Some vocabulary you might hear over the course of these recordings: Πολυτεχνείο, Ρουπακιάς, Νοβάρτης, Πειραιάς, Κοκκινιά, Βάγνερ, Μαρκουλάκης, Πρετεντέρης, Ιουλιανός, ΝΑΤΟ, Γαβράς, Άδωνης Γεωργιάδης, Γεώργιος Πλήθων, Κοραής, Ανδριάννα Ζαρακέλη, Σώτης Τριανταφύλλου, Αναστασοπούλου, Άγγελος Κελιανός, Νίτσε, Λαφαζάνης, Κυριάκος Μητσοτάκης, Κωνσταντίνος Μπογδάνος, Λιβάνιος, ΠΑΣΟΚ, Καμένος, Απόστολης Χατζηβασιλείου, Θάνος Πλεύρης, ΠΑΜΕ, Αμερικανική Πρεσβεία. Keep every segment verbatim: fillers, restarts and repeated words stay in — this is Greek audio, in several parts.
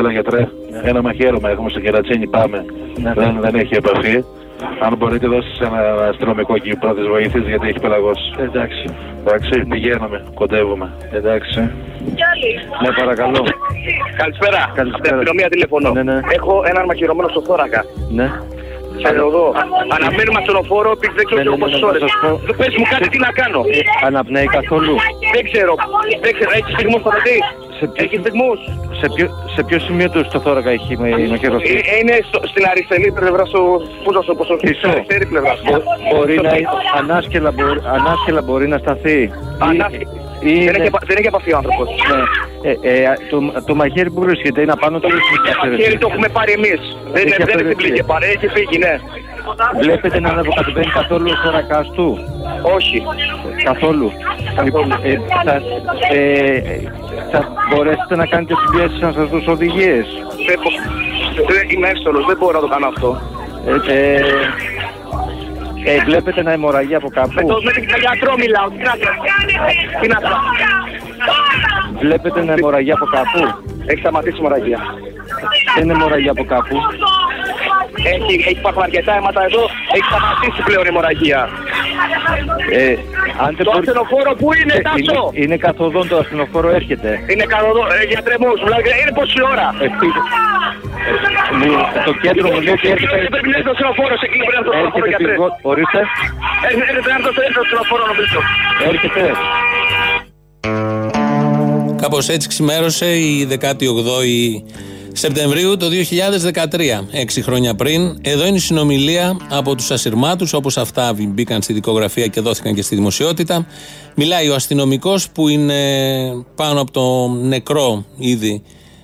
Έλα γιατρέ, ένα μαχαίρωμα έχουμε στο Κερατσίνι, πάμε. Ναι, δεν, ναι. δεν έχει επαφή. Αν μπορείτε δώσεις ένα αστυνομικό κήπο να τις βοηθείς, γιατί έχει πελαγώσει. Εντάξει. Εντάξει, πηγαίνουμε, κοντεύουμε. Εντάξει. Ναι, παρακαλώ. Καλησπέρα. Καλησπέρα. Από την αστυνομία τηλεφωνώ. Ναι, ναι. Έχω έναν μαχαιρωμένο στο θώρακα. Ναι. Αναμένουμε ασθενοφόρο, δεν ξέρω εγώ πόσες ώρες. Πες μου κάτι τι να κάνω. Αναπνέει καθόλου. Δεν ξέρω. Δεν ξέρω. Έχεις δειγμούς στο παιδί. Έχεις δειγμούς. Σε ποιο σημείο του στο θώρακα έχει μαχαιρωθεί? Είναι στην αριστερή πλευρά στο φούζασο ποσοστό. Αριστερή πλευρά. Ανάσκελα μπορεί να σταθεί. Είναι... Δεν, έχει, δεν έχει επαφή ο άνθρωπος. Ναι. Ε, ε, το, το μαχαίρι που βρίσκεται είναι απάνω του. Το μαχαίρι το έχουμε πάρει εμείς. Δεν έχει πλήγει, πάρει, έχει φύγει, ναι. Βλέπετε να ανεβοκατεβαίνει καθόλου ο θωρακάς του? Όχι. Καθόλου. Λοιπόν, ε, θα, ε, θα μπορέσετε να κάνετε συμπιέσεις, να σας δώσω οδηγίες? Δεν, δεν είμαι εύστολος, δεν μπορώ να το κάνω αυτό. Ε, ε, Ε, βλέπετε να αιμορραγεί από κάπου. Με τον γιατρό μιλάω. Τι να πω. Βλέπετε να αιμορραγεί από κάπου. Έχει σταματήσει η αιμορραγία. Δεν είναι αιμορραγεί από κάπου. Έχει, έχει πάθει αρκετά αίματα εδώ. Έχει σταματήσει πλέον η αιμορραγία. Ε, αν το μπορεί... ασθενοφόρο που είναι, ε, Τάσο! Είναι, είναι καθοδόν το ασθενοφόρο, έρχεται. Είναι καθοδόν, ε, γιατρέ μου, σου βλάτε, είναι πόση ώρα. Ε, ε, το κέντρο μου λέει ότι έρχεται... Δεν πρέπει να έρθει το ασθενοφόρο, σε κλείνει πρέπει να έρθει το ασθενοφόρο, γιατρέ. Ορίστε. Έρχεται να έρθει το ασθενοφόρο, νομίζω. Έρχεται. Κάπως έτσι ξημέρωσε η δεκάτη όγδοη Σεπτεμβρίου το δύο χιλιάδες δεκατρία, έξι χρόνια πριν. Εδώ είναι η συνομιλία από τους ασυρμάτους, όπως αυτά μπήκαν στη δικογραφία και δόθηκαν και στη δημοσιότητα. Μιλάει ο αστυνομικός που είναι πάνω από το νεκρό ήδη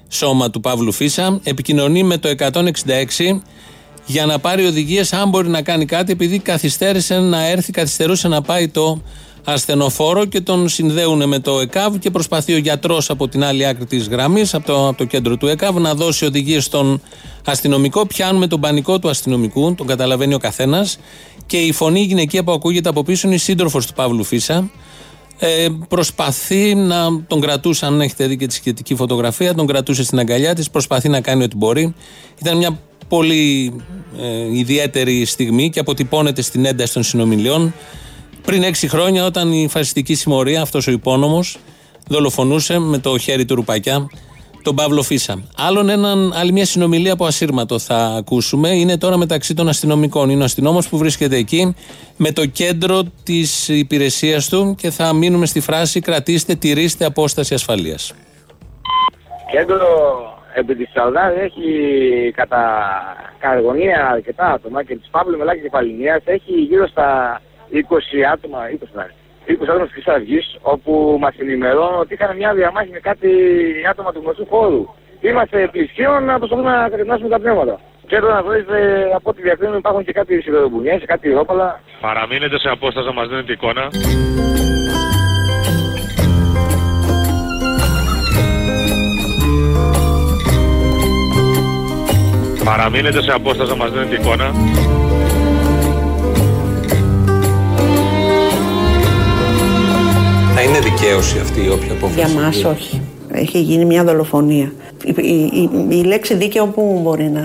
σώμα του Παύλου Φύσσα, επικοινωνεί με το εκατόν εξήντα έξι για να πάρει οδηγίες αν μπορεί να κάνει κάτι, επειδή καθυστέρησε να έρθει, καθυστερούσε να πάει το ασθενοφόρο και τον συνδέουν με το ΕΚΑΒ και προσπαθεί ο γιατρός από την άλλη άκρη της γραμμής, από το, από το κέντρο του ΕΚΑΒ, να δώσει οδηγίες στον αστυνομικό. Πιάνουμε τον πανικό του αστυνομικού, τον καταλαβαίνει ο καθένας, και η φωνή γυναικεία που ακούγεται από πίσω είναι η σύντροφος του Παύλου Φύσσα. Ε, προσπαθεί να τον κρατούσε, αν έχετε δει και τη σχετική φωτογραφία, τον κρατούσε στην αγκαλιά της, προσπαθεί να κάνει ό,τι μπορεί. Ήταν μια πολύ ε, ιδιαίτερη στιγμή και αποτυπώνεται στην ένταση των συνομιλιών. Πριν έξι χρόνια, όταν η φασιστική συμμορία, αυτός ο υπόνομος, δολοφονούσε με το χέρι του Ρουπακιά τον Παύλο Φύσσα. Άλλον έναν, άλλη μια συνομιλία από ασύρματο θα ακούσουμε. Είναι τώρα μεταξύ των αστυνομικών. Είναι ο αστυνόμος που βρίσκεται εκεί με το κέντρο της υπηρεσίας του και θα μείνουμε στη φράση «κρατήστε, τηρήστε απόσταση ασφαλείας». Κέντρο επί της Σαουδάς έχει κατά καργωνία αρκετά άτομα και της Παύλου Μελάκη Κεφαλινίας έχει γύρω στα είκοσι άτομα, είκοσι άτομα της Χρυσής Αυγής, όπου μας ενημερώνουν ότι είχαν μια διαμάχη με κάτι άτομα του γνωστού χώρου. Είμαστε πλησίων να προσπαθούμε να κατευνάσουμε τα πνεύματα. Και τώρα να βρείτε από ό,τι διακρίνουμε υπάρχουν και κάτι σιδερομπουνιές, κάτι ρόπαλα. Παραμείνετε σε απόσταση να μας δίνετε εικόνα. Παραμείνετε σε απόσταση να μας δίνετε εικόνα. Θα είναι δικαίωση αυτή η όποια απόφαση? Για μας όχι. Έχει γίνει μια δολοφονία. Η, η, η, η λέξη δίκαιο που μπορεί να,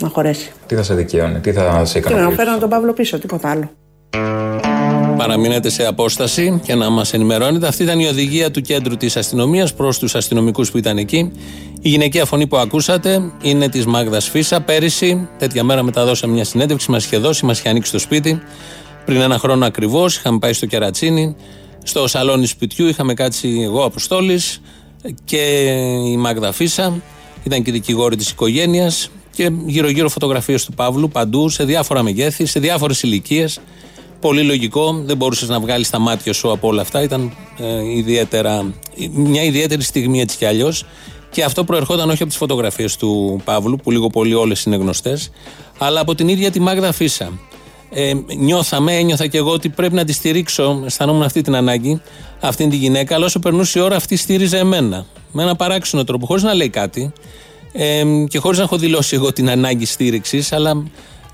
να χωρέσει. Τι θα σε δικαίωνε, τι θα σε ικανοποιήσει? Τι να φέρνω τον Παύλο πίσω, τίποτα άλλο. Παραμείνετε σε απόσταση και να μας ενημερώνετε. Αυτή ήταν η οδηγία του κέντρου της αστυνομίας προς τους αστυνομικούς που ήταν εκεί. Η γυναικεία φωνή που ακούσατε είναι της Μάγδας Φύσσα. Πέρυσι, τέτοια μέρα μεταδώσαμε μια συνέντευξη, μας είχε δώσει, μας είχε ανοίξει το σπίτι. Πριν ένα χρόνο ακριβώς, είχαμε πάει στο Κερατσίνι. Στο σαλόνι σπιτιού είχαμε κάτσει εγώ, Αποστόλης, και η Μάγδα Φύσσα, ήταν και δικηγόρη της οικογένειας, και γύρω-γύρω φωτογραφίες του Παύλου παντού, σε διάφορα μεγέθη, σε διάφορες ηλικίες. Πολύ λογικό, δεν μπορούσες να βγάλεις τα μάτια σου από όλα αυτά, ήταν ε, ιδιαίτερα, μια ιδιαίτερη στιγμή έτσι κι αλλιώς. Και αυτό προερχόταν όχι από τις φωτογραφίες του Παύλου, που λίγο πολύ όλες είναι γνωστές, αλλά από την ίδια τη Μάγδα Φύσσα. Ε, νιώθαμε, ένιωθα και εγώ ότι πρέπει να τη στηρίξω. Αισθανόμουν αυτή την ανάγκη, αυτήν την γυναίκα. Αλλά όσο περνούσε η ώρα, αυτή στήριζε εμένα. Με ένα παράξενο τρόπο, χωρίς να λέει κάτι ε, και χωρίς να έχω δηλώσει εγώ την ανάγκη στήριξης, αλλά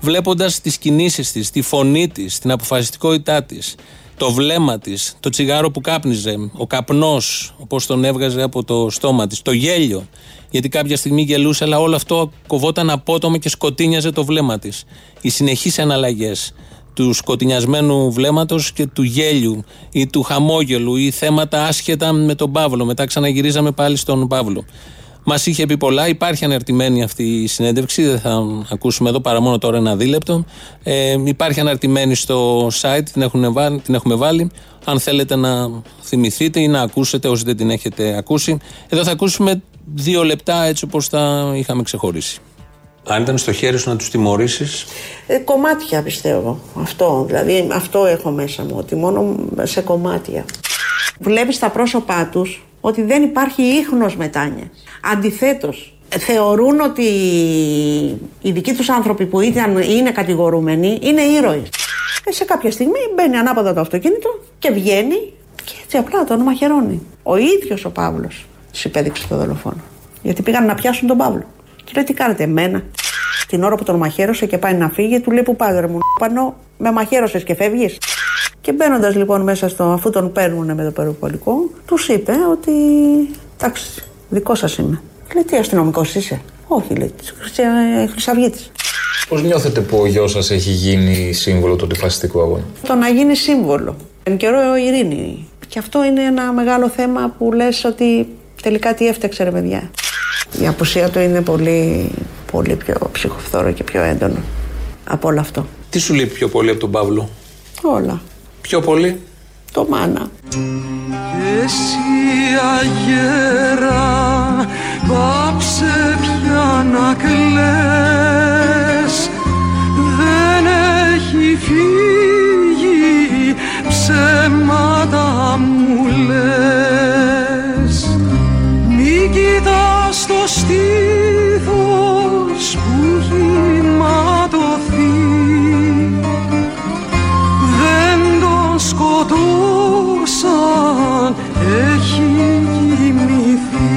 βλέποντας τις κινήσεις της, τη φωνή της, την αποφασιστικότητά της, το βλέμμα της, το τσιγάρο που κάπνιζε, ο καπνός, όπως τον έβγαζε από το στόμα της, το γέλιο. γιατί κάποια στιγμή γελούσε, αλλά όλο αυτό κοβόταν απότομα και σκοτίνιαζε το βλέμμα της. Οι συνεχείς εναλλαγές του σκοτεινιασμένου βλέμματος και του γέλιου ή του χαμόγελου ή θέματα άσχετα με τον Παύλο. Μετά ξαναγυρίζαμε πάλι στον Παύλο. Μας είχε πει πολλά, υπάρχει αναρτημένη αυτή η συνέντευξη, δεν θα ακούσουμε εδώ παρά μόνο τώρα ένα δίλεπτο. Ε, υπάρχει αναρτημένη στο site, την, έχουν βάλει, την έχουμε βάλει, αν θέλετε να θυμηθείτε ή να ακούσετε όσοι δεν την έχετε ακούσει. Εδώ θα ακούσουμε δύο λεπτά έτσι όπως τα είχαμε ξεχωρίσει. Αν ήταν στο χέρι σου να τους τιμωρήσεις. Ε, κομμάτια πιστεύω. Αυτό, δηλαδή, αυτό έχω μέσα μου, ότι μόνο σε κομμάτια. Βλέπεις τα πρόσωπά τους ότι δεν υπάρχει ίχνος μετάνοιας. Αντιθέτως, θεωρούν ότι οι δικοί τους άνθρωποι που ήταν, είναι κατηγορούμενοι είναι ήρωες. Ε, σε κάποια στιγμή μπαίνει ανάποδα το αυτοκίνητο και βγαίνει και έτσι απλά τον μαχαιρώνει. Ο ίδιος ο Παύλος τους υπέδειξε το δολοφόνο. Γιατί πήγαν να πιάσουν τον Παύλο. Και λέει, τι κάνετε εμένα. Την ώρα που τον μαχαίρωσε και πάει να φύγει, του λέει, που πας ρε μου πάνω, με μαχαίρωσες και φεύγεις. Και μπαίνοντας λοιπόν μέσα στο, αφού τον παίρνουν με το περιπολικό, τους είπε ότι εντάξει, δικό σας είμαι. Λέει, τι αστυνομικός είσαι. Όχι, λέει, Χρυσαυγίτης. Πώς νιώθετε που ο γιος σας έχει γίνει σύμβολο του αντιφασιστικού αγώνα? Το να γίνει σύμβολο. Εν καιρό ειρήνη. Και αυτό είναι ένα μεγάλο θέμα που λες ότι τελικά τι έφταξε ρε παιδιά. Η απουσία του είναι πολύ, πολύ πιο ψυχοφθόρο και πιο έντονο από όλο αυτό. Τι σου λείπει πιο πολύ από τον Παύλο? Όλα. Πιο πολύ? Το μάνα. Εσύ αγέρα, πάψε πια να κλαις. Δεν έχει φύγει, ψέματα μου λες. Μην κοιτάς το στήθος που έχει ματωθεί. Σκοτώσαν, έχει κοιμηθεί.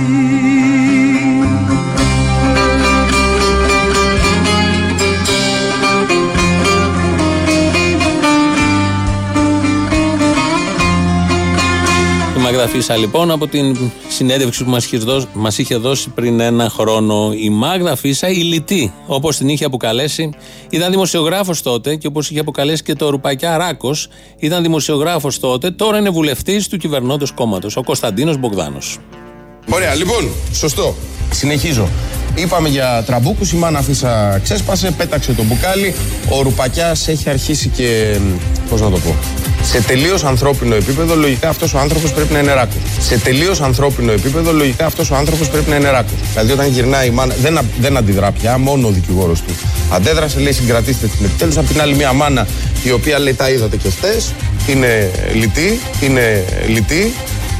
Η Μάγδα Φύσσα λοιπόν, από την συνέντευξη που μας είχε δώσει, μας είχε δώσει πριν ένα χρόνο η Μάγδα Φύσσα, η Λιτή, όπως την είχε αποκαλέσει. Ήταν δημοσιογράφος τότε και όπως είχε αποκαλέσει και το Ρουπακιά Ράκος, ήταν δημοσιογράφος τότε, τώρα είναι βουλευτής του κυβερνώντος κόμματος, ο Κωνσταντίνος Μπογδάνος. Ωραία, λοιπόν, σωστό. Συνεχίζω. Είπαμε για τραμπούκους, η Μάνα Φύσσα ξέσπασε, πέταξε το μπουκάλι. Ο Ρουπακιάς έχει αρχίσει και, πώς να το πω, σε τελείως ανθρώπινο επίπεδο, λογικά αυτός ο άνθρωπος πρέπει να είναι ράκος. Σε τελείως ανθρώπινο επίπεδο, λογικά αυτός ο άνθρωπος πρέπει να είναι ράκος. Δηλαδή, όταν γυρνάει η Μάνα, δεν, δεν αντιδρά πια, μόνο ο δικηγόρος του αντέδρασε, λέει, συγκρατήστε την επιτέλους. Απ' την άλλη, μια Μάνα η οποία λέει, τα είδατε και χθες, είναι λιτή, είναι λιτή.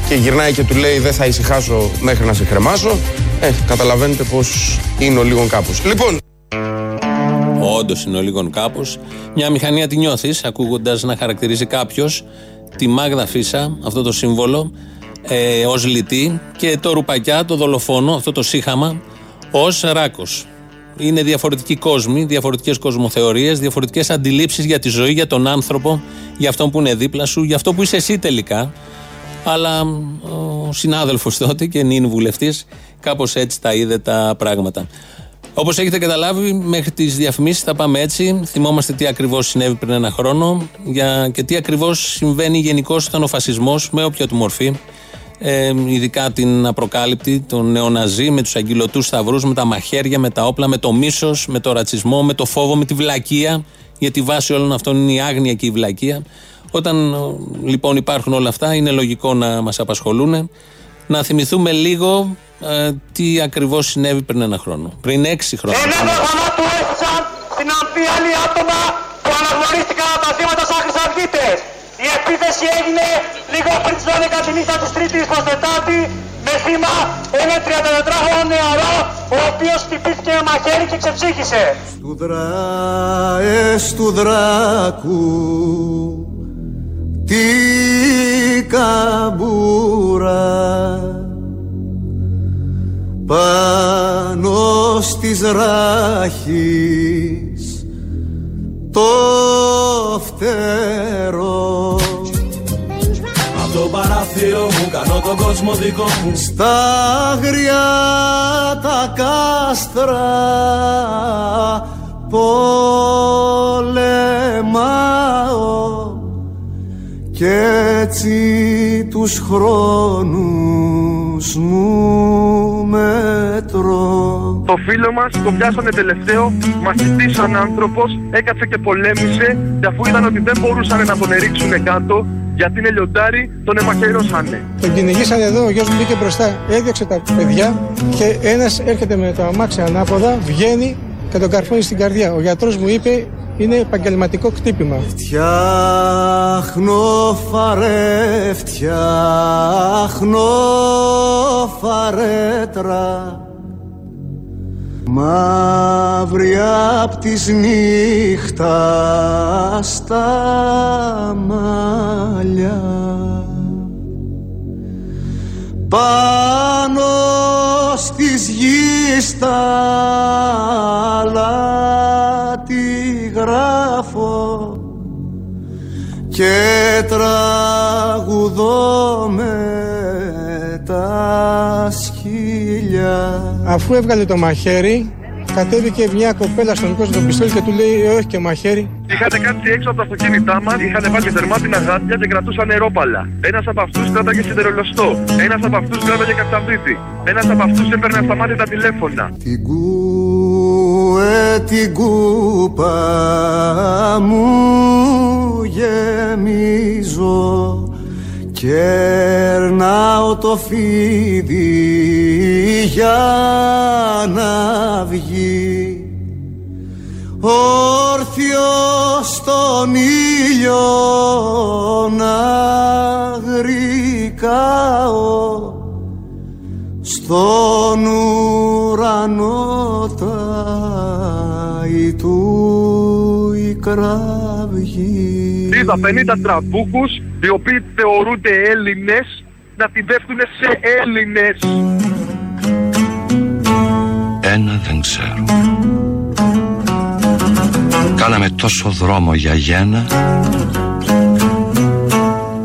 Και γυρνάει και του λέει, δεν θα ησυχάσω μέχρι να σε κρεμάσω. Ε, καταλαβαίνετε πως είναι ο λίγον κάπως. Λοιπόν. Όντως είναι ο λίγον κάπως. Μια μηχανία τη νιώθεις, ακούγοντας να χαρακτηρίζει κάποιος τη Μάγδα Φύσσα, αυτό το σύμβολο, ε, ως λιτή, και το Ρουπακιά, το δολοφόνο, αυτό το σύχαμα, ως ράκος. Είναι διαφορετικοί κόσμοι, διαφορετικές κοσμοθεωρίες, διαφορετικές αντιλήψεις για τη ζωή, για τον άνθρωπο, για αυτόν που είναι δίπλα σου, για αυτό που είσαι εσύ τελικά. Αλλά ο συνάδελφος τότε και νυν βουλευτής κάπως έτσι τα είδε τα πράγματα. Όπως έχετε καταλάβει, μέχρι τις διαφημίσεις θα πάμε έτσι. Θυμόμαστε τι ακριβώς συνέβη πριν ένα χρόνο για... και τι ακριβώς συμβαίνει γενικώς όταν ο φασισμός, με όποια του μορφή, ε, ειδικά την απροκάλυπτη, τον νεοναζί, με τους αγγυλωτούς σταυρούς, με τα μαχαίρια, με τα όπλα, με το μίσος, με το ρατσισμό, με το φόβο, με τη βλακεία, γιατί βάση όλων αυτών είναι η άγνοια και η βλακεία. Όταν λοιπόν υπάρχουν όλα αυτά, είναι λογικό να μας απασχολούν. Να θυμηθούμε λίγο ε, τι ακριβώς συνέβη πριν ένα χρόνο. Πριν έξι χρόνια. Είναι ένα γονά που έστησαν στην αμφία άλλοι άτομα που αναγνωρίστηκαν από τα θύματα σαν χρυσαυγίτες. Η επίθεση έγινε λίγο πριν τις δώδεκα τη νύχτα της Τρίτης προς Τετάρτη, με θύμα έναν τριανταετράχρονο νεαρό, ο οποίος χτυπήθηκε με μαχαίρι και ξεψύχησε. Στου δράες του δράκου τη καμπούρα πάνω στις ράχης το φτερό. στο παράθυρο μου κάνω τον κόσμο δικό μου. Στα αγριά τα κάστρα πολεμάω και έτσι τους χρόνους μου μετρώ. Το φίλο μας το πιάσανε τελευταίο, μας χτίσαν άνθρωπος, έκατσε και πολέμησε και αφού είδαν ότι δεν μπορούσαν να τον ρίξουν κάτω γιατί είναι λιοντάρι, τον εμαχαιρώσανε. Τον κυνηγήσανε εδώ, ο γιος μου μπήκε μπροστά, έδιωξε τα παιδιά και ένας έρχεται με το αμάξι ανάποδα, βγαίνει και τον καρφώνει στην καρδιά. Ο γιατρός μου είπε είναι επαγγελματικό κτύπημα. Φτιάχνω φαρέ, φτιάχνω φαρέτρα μαύρη απ' της νύχτας τα μαλλιά πάνω στις γης τα λάτι γράφω και τραγουδώ με τα σκυλιά. Αφού έβγαλε το μαχαίρι, κατέβηκε μια κοπέλα στον κόσμο του πιστόλι και του λέει όχι και μαχαίρι. Είχατε κάτι έξω από τα αυτοκίνητά μας, είχαν βάλει δερμάτινα γάντια και κρατούσαν ρόπαλα. Ένας από αυτούς κράταγε σιδερολοστό, ένας από αυτούς κράταγε κατσαβίδι, ένας από αυτούς έπαιρνε στα μάτια τα τηλέφωνα. Την κούε την κούπα μου γεμίζω και ερνάω το φίδι για να βγει όρθιος στον ήλιο να γρικάω στον ουρανό ταΐ του η κραυγή. Είδα πενήντα τραμπούκους οι οποίοι θεωρούνται Έλληνες να την πέφτουνε σε Έλληνες. Ένα δεν ξέρω. Κάναμε τόσο δρόμο για γένα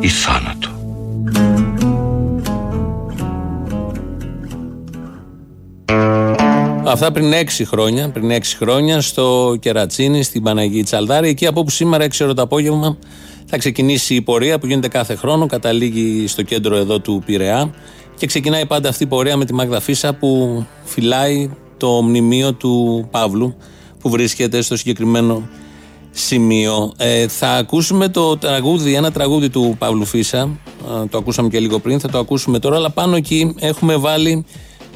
ή θάνατο. Αυτά πριν έξι χρόνια, πριν έξι χρόνια στο Κερατσίνι, στην Παναγία Τσαλδάρη, εκεί από όπου σήμερα έξι ώρα το απόγευμα θα ξεκινήσει η πορεία που γίνεται κάθε χρόνο, καταλήγει στο κέντρο εδώ του Πειραιά και ξεκινάει πάντα αυτή η πορεία με τη Μάγδα Φύσσα που φυλάει το μνημείο του Παύλου που βρίσκεται στο συγκεκριμένο σημείο. Ε, θα ακούσουμε το τραγούδι, ένα τραγούδι του Παύλου Φύσσα, ε, το ακούσαμε και λίγο πριν, θα το ακούσουμε τώρα, αλλά πάνω εκεί έχουμε βάλει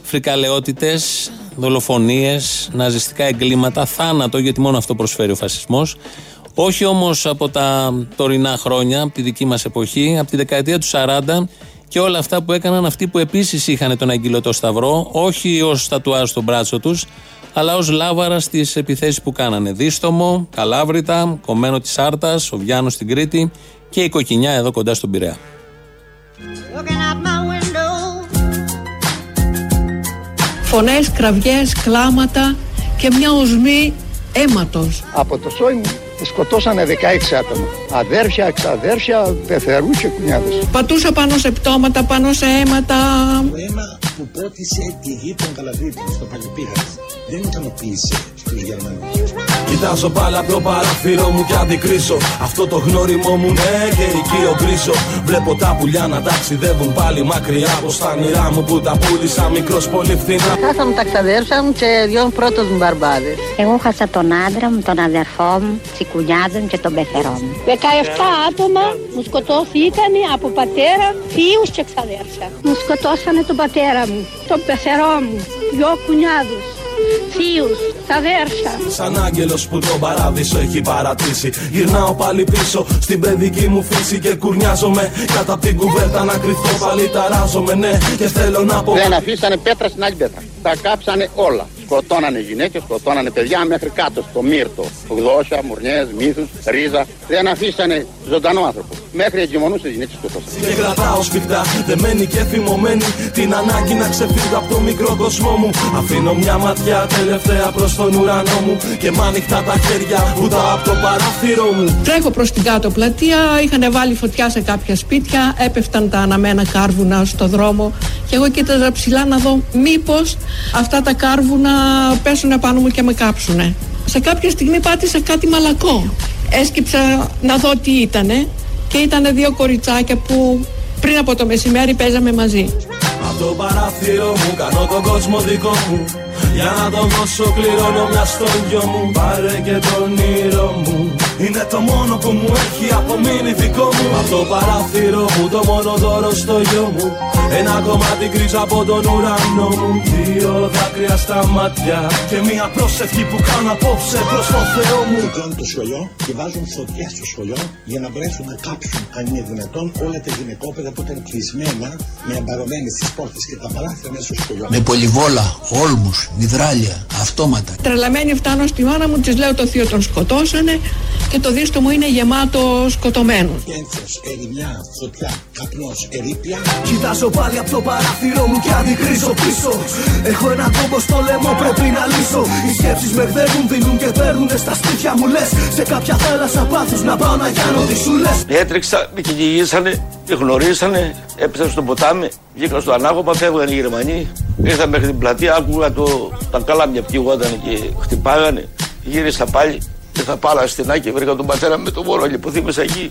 φρικαλαιότητες, δολοφονίες, ναζιστικά εγκλήματα, θάνατο, γιατί μόνο αυτό προσφέρει ο φασισμός. Όχι όμως από τα τωρινά χρόνια, από τη δική μας εποχή, από τη δεκαετία του σαράντα και όλα αυτά που έκαναν αυτοί που επίσης είχαν τον αγγυλωτό σταυρό, όχι ως τατουάζ στον μπράτσο τους, αλλά ως λάβαρα στις επιθέσεις που κάνανε. Δίστομο, Καλάβρυτα, κομμένο της Άρτας, ο Βιάννος στην Κρήτη και η Κοκκινιά εδώ κοντά στον Πειραιά. Φωνές, κραυγές, κλάματα και μια οσμή αίματος. Από το σόι μου σκοτώσανε δεκαέξι άτομα. Αδέρφια, εξαδέρφια, πεθερούς και κουνιάδες. Πατούσα πάνω σε πτώματα, πάνω σε αίματα. Το αίμα που πότισε τη γη των Καλαβρίτων στο Παλιπίγας δεν ικανοποίησε στους Γερμανούς. Κοιτάζω πάλι απ' το παράθυρο μου κι αντικρίσω αυτό το γνώριμό μου με καιρικείο κρίσω. Βλέπω τα πουλιά να ταξιδεύουν πάλι μακριά από στα νηρά μου που τα πούλησα μικρός πολύ φθηνά. Χάσαμε τα ξαδέρφια μου και δυο πρώτος μου μπαρμπάδες. Εγώ χάσα τον άντρα μου, τον αδερφό μου, τις κουνιάδες μου και τον πεθερό μου. δεκαεπτά άτομα μου σκοτώθηκαν από πατέρα, θείους και ξαδέρφια. Μου σκοτώσανε τον πατέρα μου, τον πεθερό μου, δυο κουνιάδες. Θείους, τα δέρφια. Σαν άγγελος που τον παράδεισο έχει παρατήσει, γυρνάω πάλι πίσω στην παιδική μου φύση και κουρνιάζομαι. Κάτω απ' την κουβέρτα να κρυφτώ πάλι ταράζομαι, ναι, και θέλω να πω. Δεν αφήσανε πέτρα στην άλλη πέτρα. Τα κάψανε όλα. Σκοτώνανε γυναίκες, σκοτώνανε παιδιά μέχρι κάτω στο Μύρτο. Γλώσσα, μουρνιές, μύθους, ρίζα. Δεν αφήσανε ζωντανό άνθρωπο. μέχρι εγκυμονούσε γυναίκες του Κώστα. Και κρατάω σφιχτά, δεμένη και θυμωμένη, την ανάγκη να ξεφύγω από το μικρό κόσμο μου. Αφήνω μια ματιά τελευταία προς τον ουρανό μου και μ' ανοιχτά τα χέρια βουτά από το παράθυρό μου. Τρέχω προς την κάτω πλατεία, είχαν βάλει φωτιά σε κάποια σπίτια, έπεφταν τα αναμένα κάρβουνα στο δρόμο και εγώ κοίταζα ψηλά να δω μήπως αυτά τα κάρβουνα πέσουν επάνω μου και με κάψουνε. Σε κάποια στιγμή πάτησα κάτι μαλακό. Έσκυψα να δω τι ήτανε και ήτανε δύο κοριτσάκια που πριν από το μεσημέρι παίζαμε μαζί. Απ' το παράθυρο μου κάνω τον κόσμο δικό μου, για να τον δώσω κληρώνω μια στον γιο μου. Πάρε και τον ήρω μου, είναι το μόνο που μου έχει απομείνει δικό μου. Απ' το παράθυρο μου το μόνο δώρο στο γιο μου, ένα κομμάτι γκρίζα από τον ουρανό μου. Δύο δάκρυα στα μάτια και μια προσευχή που κάνω απόψε προς τον Θεό μου. Κυκλώνουν το σχολείο και βάζουν φωτιές στο σχολείο για να μπορέσουν να κάψουν, αν είναι δυνατόν, όλα τα γυναικόπαιδα που ήταν κλεισμένα με εμπαρωμένες στις πόρτες και τα παράθυρα μέσα στο σχολείο. Με πολυβόλα, όλμους, μυδράλια, αυτόματα. Τρελαμένη φτάνω στη μάνα μου, της λέω το θείο τον σκοτώσανε και το Δίστομο είναι γεμάτο σκοτωμένων. Ένθος, ερημιά, φωτιά, καπνός, ερήπια. Κοιτάζω πάλι από το παράθυρό μου και αντικρίζω πίσω. Έχω ένα κόμπο στο λαιμό, πρέπει να λύσω. Οι σκέψεις με μπερδεύουν, δίνουν και παίρνουνε στα σπίτια μου. Λες σε κάποια θάλασσα πάθους να πάω να κάνω τι σου λες. Έτρεξα, με κυνηγήσανε, με γνωρίσανε, έπεσα στο ποτάμι, βγήκα στο ανάγωμα, φεύγαν οι Γερμανοί. Ήρθα μέχρι την πλατεία, άκουγα το, τα καλάμια πηγόντανε και χτυπάγανε. Γύρισα πάλι. Και θα πάω ασθενά και βρήκα τον πατέρα με τον μωρό, λιποθύμησα εκεί.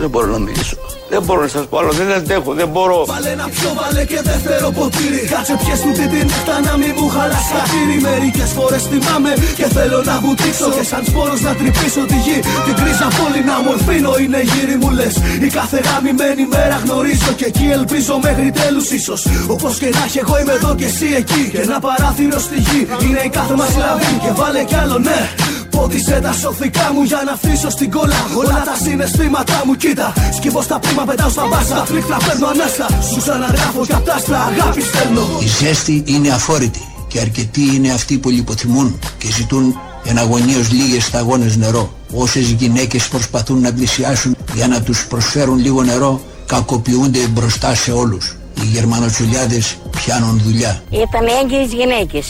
Δεν μπορώ να μιλήσω. Δεν μπορώ να σας πω άλλο, δεν αντέχω, δεν μπορώ. Βάλε ένα πιο, βάλε και δεύτερο ποτήρι. Κάτσε πιες μου την νύχτα να μην μου χαλάς χατήρι. Μερικές φορές θυμάμαι και θέλω να βουτήξω και σαν σπόρος να τρυπήσω τη γη. Την κρίζα πόλη να μορφύνω, είναι γύρι μου λες. Η κάθε γαμημένη μέρα γνωρίζω και εκεί ελπίζω μέχρι τέλους ίσως. Όπως και να έχει εγώ είμαι εδώ και εσύ εκεί. Και ένα παράθυρο στη γη είναι η κάθε μας λαβή. Και βάλε κι άλλο ναι. Πότισε τα σωθικά μου για να φτύσω στην κόλλα. Όλα τα συναισθήματά μου κοίτα. Σκύβω στα πρίμα, πετάω στα μπάσα. Φρίχτα παίρνω ανάσα. Σου ξαναγράφω κι απ' τα άστρα αγάπη στέλνω. Η ζέστη είναι αφόρητη και αρκετοί είναι αυτοί που λιποθυμούν και ζητούν εναγωνίως λίγες σταγόνες νερό. Όσες γυναίκες προσπαθούν να πλησιάσουν για να τους προσφέρουν λίγο νερό, κακοποιούνται μπροστά σε όλους. Οι Γερμανοτσουλιάδες πιάνουν δουλειά. Ήτανε έγκυες γυναίκες.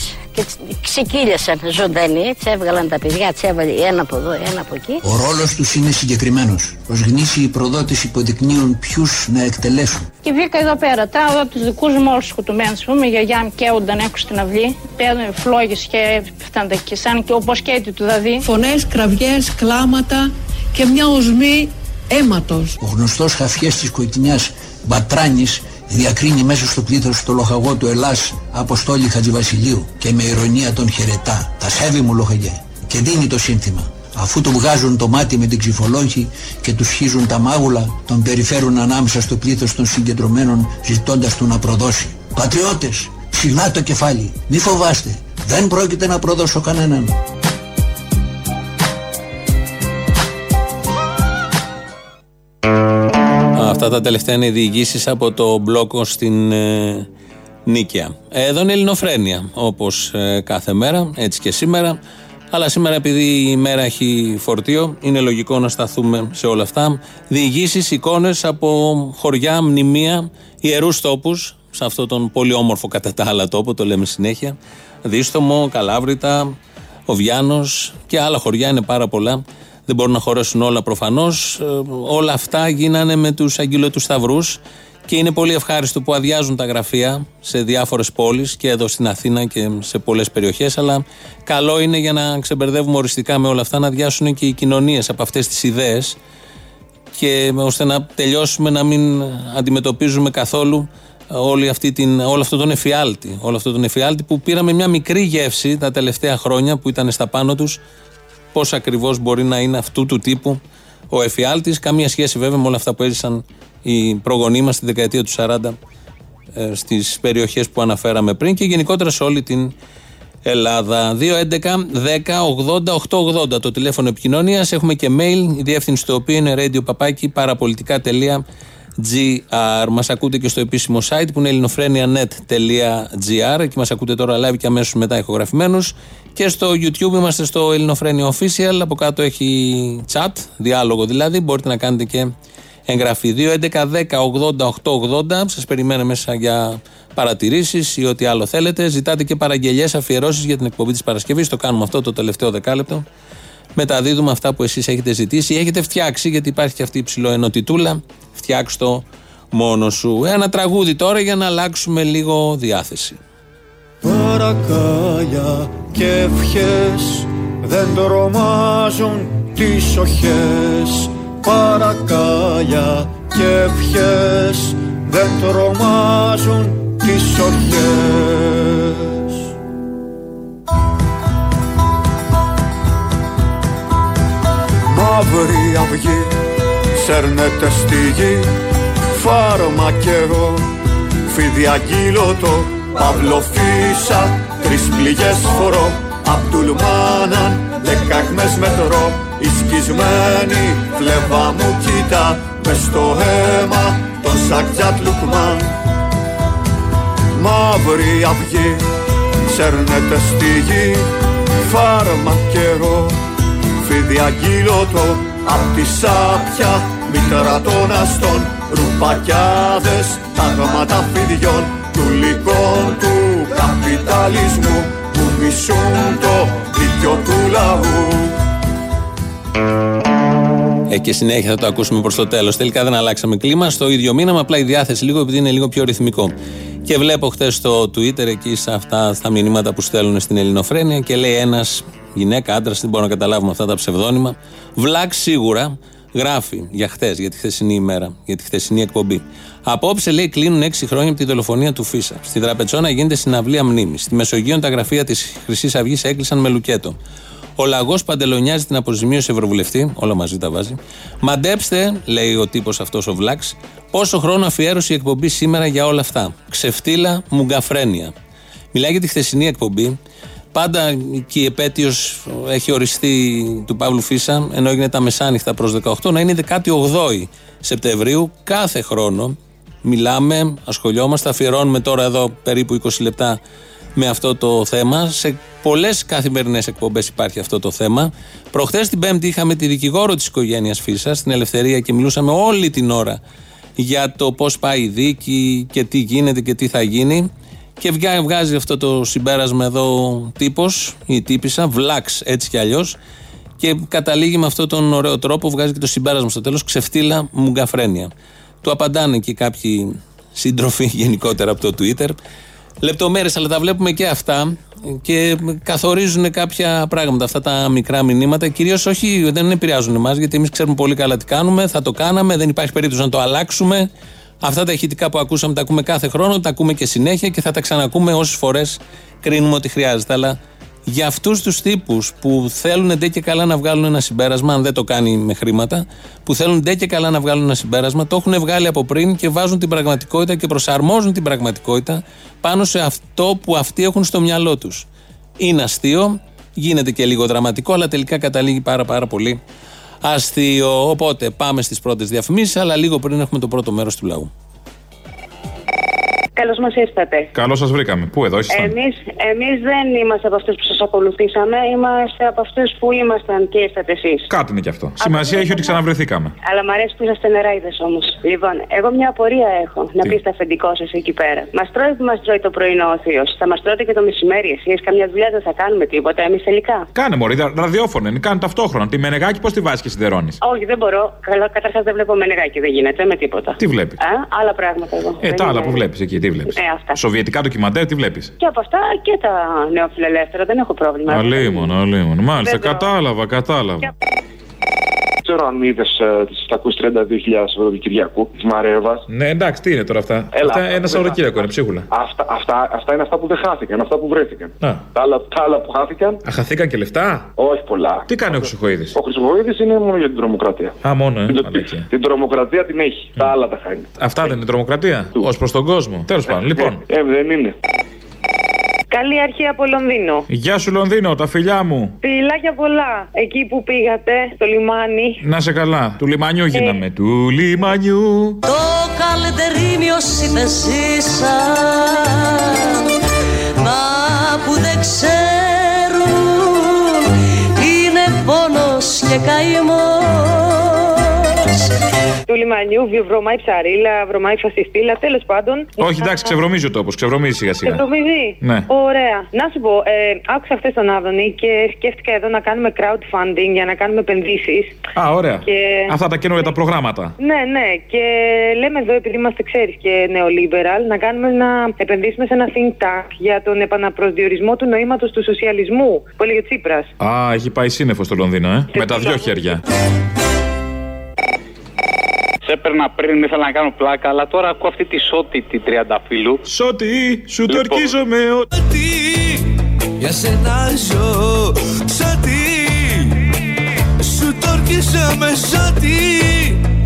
Ξεκύλιασαν ζωντανοί, έτσι έβγαλαν τα παιδιά, έτσι έβαλε ένα από εδώ, ένα από εκεί. Ο ρόλος τους είναι συγκεκριμένος. Ως γνήσιοι προδότες υποδεικνύουν ποιους να εκτελέσουν. Και βγήκα εδώ πέρα, τα είδα από τους δικούς μου όλους σκοτωμένους. Πούμε, η γιαγιά μου καίγονταν έξω στην αυλή, παίρνουν φλόγες και φτάντα και σαν και όπως καίγεται του δαδί. Φωνές, κραυγές, κλάματα και μια οσμή αίματος. Ο γνωστός χαφιές της Κοκκινιάς Μπατράνης διακρίνει μέσα στο πλήθος το λοχαγό του Ελλάς Αποστόλη Χατζηβασιλείου και με ειρωνία τον χαιρετά. Τα σέβη μου λοχαγέ και δίνει το σύνθημα. Αφού του βγάζουν το μάτι με την ξυφολόγχη και του σχίζουν τα μάγουλα, τον περιφέρουν ανάμεσα στο πλήθος των συγκεντρωμένων ζητώντας του να προδώσει. Πατριώτες, ψηλά το κεφάλι, μη φοβάστε, δεν πρόκειται να προδώσω κανέναν. Αυτά τα τελευταία είναι οι διηγήσεις από το μπλόκο στην ε, Νίκαια. Εδώ είναι Ελληνοφρένεια, όπως ε, κάθε μέρα, έτσι και σήμερα. Αλλά σήμερα, επειδή η μέρα έχει φορτίο, είναι λογικό να σταθούμε σε όλα αυτά. Διηγήσεις, εικόνες από χωριά, μνημεία, ιερούς τόπους, σε αυτόν τον πολύ όμορφο κατά τα άλλα τόπο, το λέμε συνέχεια. Δίστομο, Καλάβρυτα, ο Βιάννος και άλλα χωριά, είναι πάρα πολλά. Δεν μπορούν να χωρέσουν όλα προφανώς. Ε, όλα αυτά γίνανε με τους αγγυλωτούς σταυρούς και είναι πολύ ευχάριστο που αδειάζουν τα γραφεία σε διάφορες πόλεις και εδώ στην Αθήνα και σε πολλές περιοχές. Αλλά καλό είναι για να ξεμπερδεύουμε οριστικά με όλα αυτά να αδειάσουν και οι κοινωνίες από αυτές τις ιδέες και ώστε να τελειώσουμε να μην αντιμετωπίζουμε καθόλου όλη αυτή την, όλο αυτό τον εφιάλτη. Όλο αυτό τον εφιάλτη που πήραμε μια μικρή γεύση τα τελευταία χρόνια που ήταν στα πάνω τους. Πώς ακριβώς μπορεί να είναι αυτού του τύπου ο εφιάλτης. Καμία σχέση βέβαια με όλα αυτά που έζησαν οι προγονείς μας στη δεκαετία του σαράντα ε, στις περιοχές που αναφέραμε πριν και γενικότερα σε όλη την Ελλάδα. δύο έντεκα δέκα ογδόντα οκτακόσια ογδόντα το τηλέφωνο επικοινωνίας. Έχουμε και mail, η διεύθυνση του οποίου είναι radio papaki παραπολιτικά τελεία gr. Μας ακούτε και στο επίσημο site που είναι ελληνοφρένια τελεία net τελεία gr. Εκεί μας ακούτε τώρα live και αμέσως μετά ηχογραφημένους. Και στο YouTube είμαστε στο Ελληνοφρένια Official. Από κάτω έχει chat, διάλογο δηλαδή. Μπορείτε να κάνετε και εγγραφή. Δύο έντεκα δέκα ογδόντα οκτώ ογδόντα. Σας περιμένω μέσα για παρατηρήσεις ή ό,τι άλλο θέλετε. Ζητάτε και παραγγελιές, αφιερώσεις για την εκπομπή της Παρασκευής. Το κάνουμε αυτό το τελευταίο δεκάλεπτο. Μεταδίδουμε αυτά που εσείς έχετε ζητήσει ή έχετε φτιάξει, γιατί υπάρχει και αυτή η ψηλοενοτιτούλα. Φτιάξ' το μόνο σου. Ένα τραγούδι τώρα για να αλλάξουμε λίγο διάθεση. Παρακάλια και ευχές δεν τρομάζουν τις οχές. Παρακάλια και ευχές δεν τρομάζουν τις οχές. Μαύρη αυγή σέρνεται στη γη, φάρμα καιρό, φίδι αγκύλωτο. Παύλο Φύσσα, τρεις πληγές φορώ, απ' τουλμάναν δεκαχμές μετρώ. Η σκισμένη φλέβα μου κοίτα, μες στο αίμα τον σακιά τλουκμάν. Μαύρη αυγή σέρνεται στη γη, φάρμα καιρό, φίδι αγκύλωτο. Απ' τη σάπια μήτρα των αστών, ρουπακιάδες τάγματα φιδιών, του λυκών του καπιταλισμού που μισούν το δίκιο του λαού. Ε, και συνέχεια θα το ακούσουμε προς το τέλος. Τελικά δεν αλλάξαμε κλίμα, στο ίδιο μήναμα, απλά η διάθεση λίγο, επειδή είναι λίγο πιο ρυθμικό. Και βλέπω χτες στο Twitter εκεί σε αυτά τα μηνύματα που στέλνουν στην Ελληνοφρένεια και λέει ένας, γυναίκα, άντρας, δεν μπορώ να καταλάβουμε αυτά τα ψευδόνυμα, Βλακ σίγουρα, γράφει για χτες, για τη χθεσινή ημέρα, για τη χθεσινή εκπομπή. Απόψε, λέει, κλείνουν έξι χρόνια από τη δολοφονία του Φύσσα. Στη Τραπετσόνα γίνεται συναυλία μνήμης. Στη Μεσογείο τα γραφεία της Χρυσής Αυγής έκλεισαν με λουκέτο. Ο λαγός παντελονιάζει την αποζημίωση ευρωβουλευτή. Όλα μαζί τα βάζει. Μαντέψτε, λέει ο τύπος αυτός ο Βλαξ, πόσο χρόνο αφιέρωσε η εκπομπή σήμερα για όλα αυτά. Ξεφτύλα, μουγκαφρένια. Μιλάει για τη χθεσινή εκπομπή. Πάντα και η επέτειος έχει οριστεί του Παύλου Φύσσα, ενώ έγινε τα μεσάνυχτα προς δεκαοκτώ, να είναι δεκαοκτώ Σεπτεμβρίου κάθε χρόνο. Μιλάμε, ασχολιόμαστε, αφιερώνουμε τώρα εδώ περίπου είκοσι λεπτά με αυτό το θέμα. Σε πολλές καθημερινές εκπομπές υπάρχει αυτό το θέμα. Προχθές την Πέμπτη είχαμε τη δικηγόρο της οικογένειας Φύσσα στην Ελευθερία και μιλούσαμε όλη την ώρα για το πώς πάει η δίκη και τι γίνεται και τι θα γίνει. Και βγάζει αυτό το συμπέρασμα εδώ τύπος ή τύπισσα, Βλάξ έτσι κι αλλιώς, και καταλήγει με αυτόν τον ωραίο τρόπο, βγάζει και το συμπέρασμα στο τέλος, ξεφτύλα μουγκαφρένια. Του απαντάνε και κάποιοι σύντροφοι γενικότερα από το Twitter. Λεπτομέρειες, αλλά τα βλέπουμε και αυτά και καθορίζουν κάποια πράγματα, αυτά τα μικρά μηνύματα. Κυρίως όχι, δεν επηρεάζουν εμάς, γιατί εμείς ξέρουμε πολύ καλά τι κάνουμε, θα το κάναμε, δεν υπάρχει περίπτωση να το αλλάξουμε. Αυτά τα ηχητικά που ακούσαμε τα ακούμε κάθε χρόνο, τα ακούμε και συνέχεια και θα τα ξανακούμε όσες φορές κρίνουμε ότι χρειάζεται. Αλλά για αυτούς τους τύπους που θέλουν ντε και καλά να βγάλουν ένα συμπέρασμα, αν δεν το κάνει με χρήματα, που θέλουν ντε και καλά να βγάλουν ένα συμπέρασμα, το έχουν βγάλει από πριν και βάζουν την πραγματικότητα και προσαρμόζουν την πραγματικότητα πάνω σε αυτό που αυτοί έχουν στο μυαλό τους. Είναι αστείο, γίνεται και λίγο δραματικό, αλλά τελικά καταλήγει πάρα πάρα πολύ αστείο. Οπότε πάμε στις πρώτες διαφημίσεις, αλλά λίγο πριν έχουμε το πρώτο μέρος του λαού. Καλώς μας ήρθατε. Καλώς σας βρήκαμε. Πού εδώ ήσασταν? Εμείς, εμείς δεν είμαστε από αυτούς που σας ακολουθήσαμε, είμαστε από αυτούς που ήμασταν και ήρθατε εσείς. Κάτι είναι κι αυτό. Σημασία από έχει ότι ξαναβρεθήκαμε. Αλλά μ' αρέσει που είσαστε νεράιδες όμως. Λοιπόν, εγώ μια απορία έχω. Τι? Να πεις το αφεντικό σας εκεί πέρα. Μας τρώει που μας τρώει το πρωινό ο θείος. Θα μας τρώτε και το μεσημέρι εσείς? Καμιά δουλειά δεν θα κάνουμε τίποτα εμείς τελικά? Κάνε μωρή, ραδιόφωνο είναι, κάνε ταυτόχρονα. Τη Μενεγάκη πώς τη βάζεις και σιδερώνεις? Όχι, δεν μπορώ. Καλά, καταρχάς δεν βλέπω Μενεγάκη, δεν γίνεται με τίποτα. Τι βλέπεις? Α, άλλα πράγματα εδώ. Ε, τα άλλα που βλέπεις εκεί. Ε, σοβιετικά ντοκιμαντέρ, τι βλέπεις? Και από αυτά και τα νεοφιλελεύθερα, δεν έχω πρόβλημα. Αλίμον, αλίμον. Μάλιστα, Βεβαίως. κατάλαβα, κατάλαβα. Και... Δεν ξέρω αν είδε uh, τις επτακόσιες τριάντα δύο χιλιάδες ευρώ του Κυριακού, τη Μαρέβα. Ναι, εντάξει, τι είναι τώρα αυτά. Έλα, αυτά ένα σαυροκύριακο είναι, ψίχουλα. Αυτά, αυτά, αυτά είναι αυτά που δεν χάθηκαν, αυτά που βρέθηκαν. Τα άλλα, τα άλλα που χάθηκαν. Α, χαθήκαν και λεφτά? Όχι πολλά. Τι κάνει ο Χρυσοχοΐδης? Ο Χρυσοχοΐδης είναι μόνο για την τρομοκρατία. Α, μόνο, ε. Την, την, την τρομοκρατία την έχει. Mm. Τα άλλα τα χάνει. Αυτά δεν είναι τρομοκρατία? Ως προς τον κόσμο. Τέλος πάντων, λοιπόν. Ε, δεν είναι. Καλή αρχή από Λονδίνο. Γεια σου, Λονδίνο, τα φιλιά μου. Φιλάκια πολλά. Εκεί που πήγατε, στο λιμάνι. Να σε καλά. Του λιμανιού γίναμε. Ε. Του λιμανιού. Το καλεντερίμιο συνεζήσαν. Μα που δεν ξέρουν, είναι πόνος και καημός. Του λιμανιού, βρωμάει ψαρίλα, βρωμάει φασιστήλα, τέλος πάντων. Όχι, εντάξει, ξεβρωμίζει ο τόπος, ξεβρωμίζει σιγά σιγά. Ξεβρωμίζει. Ναι. Ωραία. Να σου πω, ε, άκουσα χθες τον Άδωνη και σκέφτηκα εδώ να κάνουμε crowdfunding για να κάνουμε επενδύσεις. Α, ωραία. Και... αυτά τα καινούργια τα προγράμματα. Ναι, ναι. Και λέμε εδώ, επειδή είμαστε, ξέρεις, και νεολίμπεραλ, να κάνουμε να επενδύσουμε σε ένα think tank για τον επαναπροσδιορισμό του νοήματος του σοσιαλισμού. Που έλεγε ο Τσίπρας. Α, έχει πάει σύννεφο στο Λονδίνο, ε. Με τα δυο χέρια. Έπαιρνα πριν, ήθελα να κάνω πλάκα, αλλά τώρα ακούω αυτή τη Σώτη τη Τριανταφύλλου. Σώτη, σου λοιπόν. Το ορκίζομαι. Σώτη, για σένα ζω. Σώτη, σου το ορκίζομαι. Σώτη,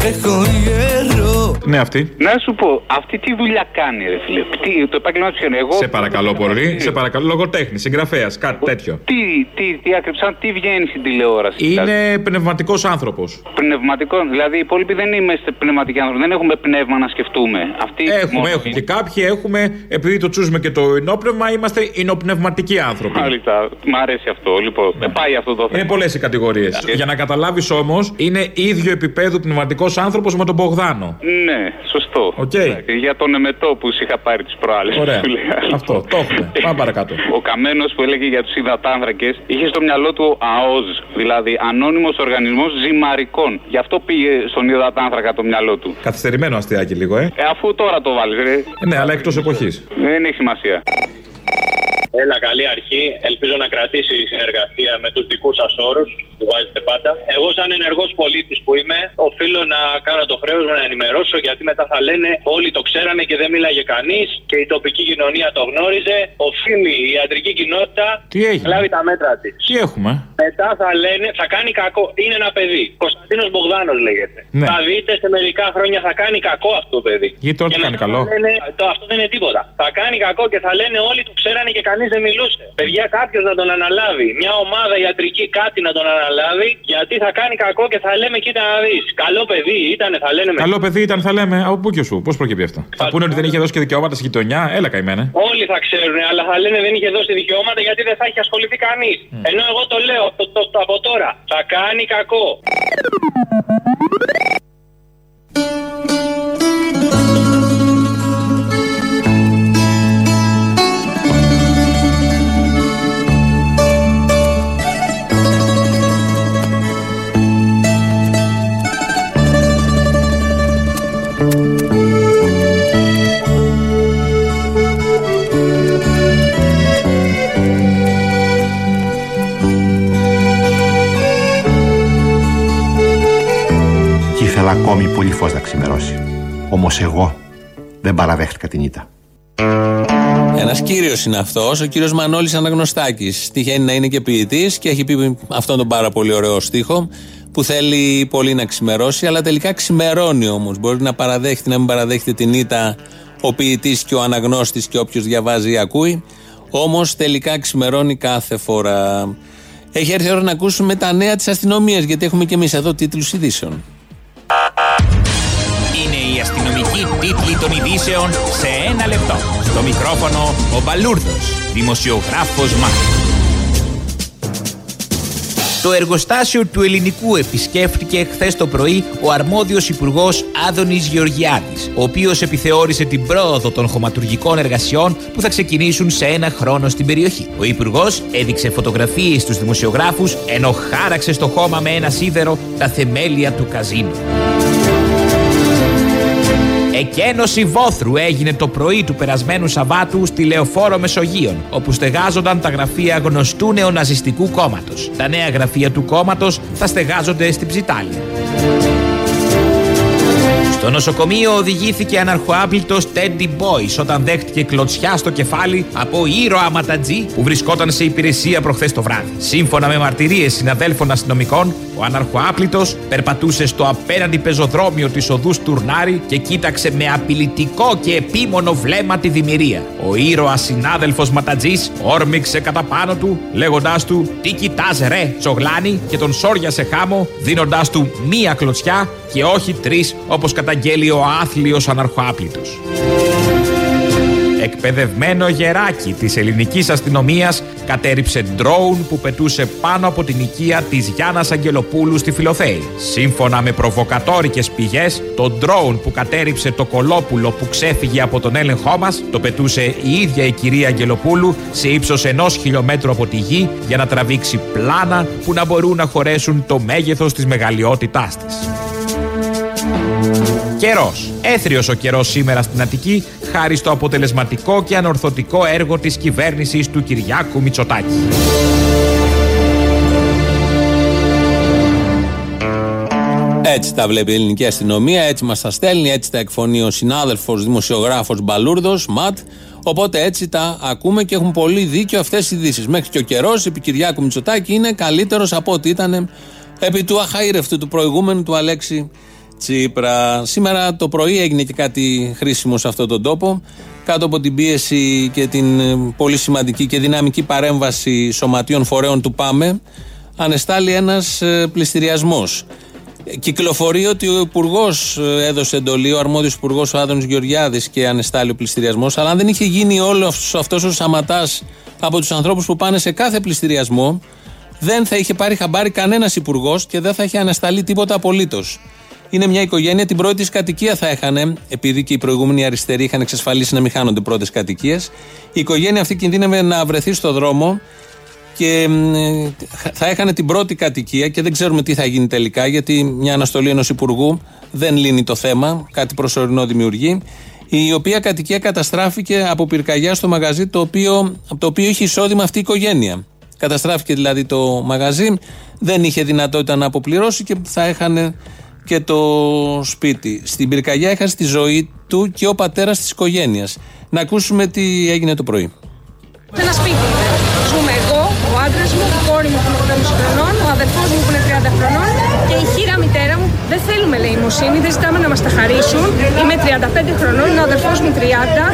έχω γερό. Ναι, αυτή. Να σου πω, αυτή τι δουλειά κάνει, ρε φίλε. Τι, το επάγγελμα του χαιρετώ. Σε παρακαλώ πολύ, σε παρακαλώ. Λογοτέχνη, συγγραφέα, κάτι τέτοιο. Τι, τι, τι ακριβώς, τι βγαίνει στην τηλεόραση. Είναι πνευματικό άνθρωπο. Πνευματικό, δηλαδή οι υπόλοιποι δεν είμαστε πνευματικοί άνθρωποι. Δεν έχουμε πνεύμα να σκεφτούμε. Αυτή έχουμε, μόνο... έχουμε. Και κάποιοι έχουμε, επειδή το τσούζουμε και το ενόπνευμα, είμαστε ενοπνευματικοί άνθρωποι. Μάλιστα. Μ' αρέσει αυτό, λοιπόν. Yeah. Πάει αυτό το θέμα. Είναι πολλές οι κατηγορίες. Yeah. Για να καταλάβει όμω, είναι ίδιο επίπεδο πνευματικό άνθρωπο με τον Μπογδάνο. Ναι, σωστό. Okay. Για τον εμετό που είχα πάρει τις προάλλες. Ωραία. Αυτό, το έχουμε. Πάμε παρακάτω. Ο Καμένος που έλεγε για τους υδατάνθρακες είχε στο μυαλό του ΑΟΖ, δηλαδή Ανώνυμος Οργανισμός Ζυμαρικών. Γι' αυτό πήγε στον υδατάνθρακα το μυαλό του. Καθυστερημένο αστείακι λίγο, ε. ε αφού τώρα το βάλεις, ρε. Ε, ναι, αλλά εκτός εποχής. Δεν έχει σημασία. Έλα, καλή αρχή. Ελπίζω να κρατήσει η συνεργασία με τους δικούς σας όρους που βάζετε πάντα. Εγώ, σαν ενεργός πολίτης που είμαι, οφείλω να κάνω το χρέος μου να ενημερώσω, γιατί μετά θα λένε όλοι το ξέρανε και δεν μίλαγε κανείς και η τοπική κοινωνία το γνώριζε. Οφείλει η ιατρική κοινότητα να λάβει τα μέτρα της. Τι έχουμε. Μετά θα λένε, θα κάνει κακό. Είναι ένα παιδί. Κωνσταντίνος Μπογδάνος λέγεται. Ναι. Θα δείτε σε μερικά χρόνια θα κάνει κακό αυτό το παιδί. Γιατί τώρα κάνει καλό. Λένε, το, αυτό δεν είναι τίποτα. Θα κάνει κακό και θα λένε όλοι το ξέρανε και κανείς δεν μιλούσε. Παιδιά, κάποιος να τον αναλάβει. Μια ομάδα ιατρική κάτι να τον αναλάβει. Γιατί θα κάνει κακό και θα λέμε, κοίτα να δεις. Καλό παιδί ήταν, θα λένε. Καλό παιδί ήταν, θα λέμε. Από πού και σου, πώς προκύπτει αυτό. Θα πούνε ότι δεν είχε δώσει και δικαιώματα στη γειτονιά. Έλα, καημένα. Όλοι θα ξέρουν, αλλά θα λένε δεν είχε δώσει δικαιώματα γιατί δεν θα είχε ασχοληθεί κανείς. Mm. Ενώ εγώ το λέω το, το, το, από τώρα. Θα κάνει κακό. Ακόμη πολύ φως να ξημερώσει. Όμως εγώ δεν παραδέχτηκα την ήττα. Ένας κύριος είναι αυτός, ο κύριος Μανώλης Αναγνωστάκης. Τυχαίνει να είναι και ποιητής και έχει πει αυτόν τον πάρα πολύ ωραίο στίχο που θέλει πολύ να ξημερώσει, αλλά τελικά ξημερώνει όμως. Μπορεί να παραδέχεται, να μην παραδέχεται την ήττα ο ποιητής και ο αναγνώστης και όποιος διαβάζει ή ακούει. Όμως τελικά ξημερώνει κάθε φορά. Έχει έρθει η ώρα να ακούσουμε τα νέα της αστυνομίας, γιατί έχουμε και εμείς εδώ τίτλους ειδήσεων. Είναι η αστυνομική τίτλη των ειδήσεων σε ένα λεπτό. Στο μικρόφωνο ο Μπαλούρδος, δημοσιογράφος Μάρκος. Το εργοστάσιο του Ελληνικού επισκέφτηκε χθες το πρωί ο αρμόδιος υπουργός Άδωνης Γεωργιάδης, ο οποίος επιθεώρησε την πρόοδο των χωματουργικών εργασιών που θα ξεκινήσουν σε ένα χρόνο στην περιοχή. Ο υπουργός έδειξε φωτογραφίες στους δημοσιογράφους, ενώ χάραξε στο χώμα με ένα σίδερο τα θεμέλια του καζίνου. Εκένωση βόθρου έγινε το πρωί του περασμένου Σαββάτου στη Λεωφόρο Μεσογείων, όπου στεγάζονταν τα γραφεία γνωστού νεοναζιστικού κόμματος. Τα νέα γραφεία του κόμματος θα στεγάζονται στην Ψιτάλια. Στο νοσοκομείο οδηγήθηκε αναρχοάπλητος Teddy Boys όταν δέχτηκε κλωτσιά στο κεφάλι από ήρωα ματατζή που βρισκόταν σε υπηρεσία προχθές το βράδυ. Σύμφωνα με μαρτυρίες συναδέλφων αστυνομικών, ο αναρχοάπλητος περπατούσε στο απέναντι πεζοδρόμιο της οδούς Τουρνάρη και κοίταξε με απειλητικό και επίμονο βλέμμα τη δημιουργία. Ο ήρωας συνάδελφος ματατζής όρμηξε κατά πάνω του, λέγοντάς του «Τι κοιτάς ρε, τσογλάνη» και τον σόριασε χάμο, δίνοντάς του μία κλωτσιά και όχι τρεις, όπως καταγγέλει ο άθλιος αναρχοάπλητος. Εκπαιδευμένο γεράκι της ελληνικής αστυνομίας κατέριψε ντρόουν που πετούσε πάνω από την οικία της Γιάννας Αγγελοπούλου στη Φιλοθέη. Σύμφωνα με προβοκατόρικες πηγές, το ντρόουν που κατέριψε το κολόπουλο που ξέφυγε από τον έλεγχό μας, το πετούσε η ίδια η κυρία Αγγελοπούλου σε ύψος ενός χιλιόμετρου από τη γη για να τραβήξει πλάνα που να μπορούν να χωρέσουν το μέγεθος της μεγαλειότητάς της. Καιρός. Έθριος ο καιρός σήμερα στην Αττική, χάρη στο αποτελεσματικό και ανορθωτικό έργο της κυβέρνησης του Κυριάκου Μητσοτάκη. Έτσι τα βλέπει η ελληνική αστυνομία, έτσι μας τα στέλνει, έτσι τα εκφωνεί ο συνάδελφος δημοσιογράφος Μπαλούρδος, Ματ. Οπότε έτσι τα ακούμε και έχουν πολύ δίκιο αυτές οι ειδήσεις. Μέχρι και ο καιρός επί Κυριάκου Μητσοτάκη είναι καλύτερος από ό,τι ήταν επί του αχαήρευτου του προηγούμενου του Αλέξη Τσίπρα. Σήμερα το πρωί έγινε και κάτι χρήσιμο σε αυτόν τον τόπο. Κάτω από την πίεση και την πολύ σημαντική και δυναμική παρέμβαση σωματείων φορέων του ΠΑΜΕ, ανεστάλλει ένας πληστηριασμός. Κυκλοφορεί ότι ο υπουργός έδωσε εντολή, ο αρμόδιος υπουργός ο Άδωνης Γεωργιάδης, και ανεστάλλει ο πληστηριασμός. Αλλά αν δεν είχε γίνει όλο αυτός ο σαματάς από τους ανθρώπους που πάνε σε κάθε πληστηριασμό, δεν θα είχε πάρει χαμπάρι κανένας υπουργός και δεν θα είχε ανασταλεί τίποτα απολύτως. Είναι μια οικογένεια, την πρώτη της κατοικία θα έχανε, επειδή και οι προηγούμενοι αριστεροί είχαν εξασφαλίσει να μην χάνονται πρώτες κατοικίες. Η οικογένεια αυτή κινδύνευε να βρεθεί στο δρόμο και θα έχανε την πρώτη κατοικία και δεν ξέρουμε τι θα γίνει τελικά, γιατί μια αναστολή ενός υπουργού δεν λύνει το θέμα, κάτι προσωρινό δημιουργεί. Η οποία κατοικία καταστράφηκε από πυρκαγιά στο μαγαζί το οποίο, από το οποίο είχε εισόδημα αυτή η οικογένεια. Καταστράφηκε δηλαδή το μαγαζί, δεν είχε δυνατότητα να αποπληρώσει και θα έχανε και το σπίτι. Στην πυρκαγιά έχασε τη ζωή του και ο πατέρας της οικογένειας. Να ακούσουμε τι έγινε το πρωί. Σε ένα σπίτι ζούμε εγώ, ο άντρας μου, η κόρη μου που είναι είκοσι χρονών, ο αδερφός μου που είναι τριάντα χρονών και η χήρα μητέρα μου. Δεν θέλουμε λέει λεημοσύνη, δεν ζητάμε να μας τα χαρίσουν. Είμαι τριάντα πέντε χρονών, ο αδερφός μου τριάντα,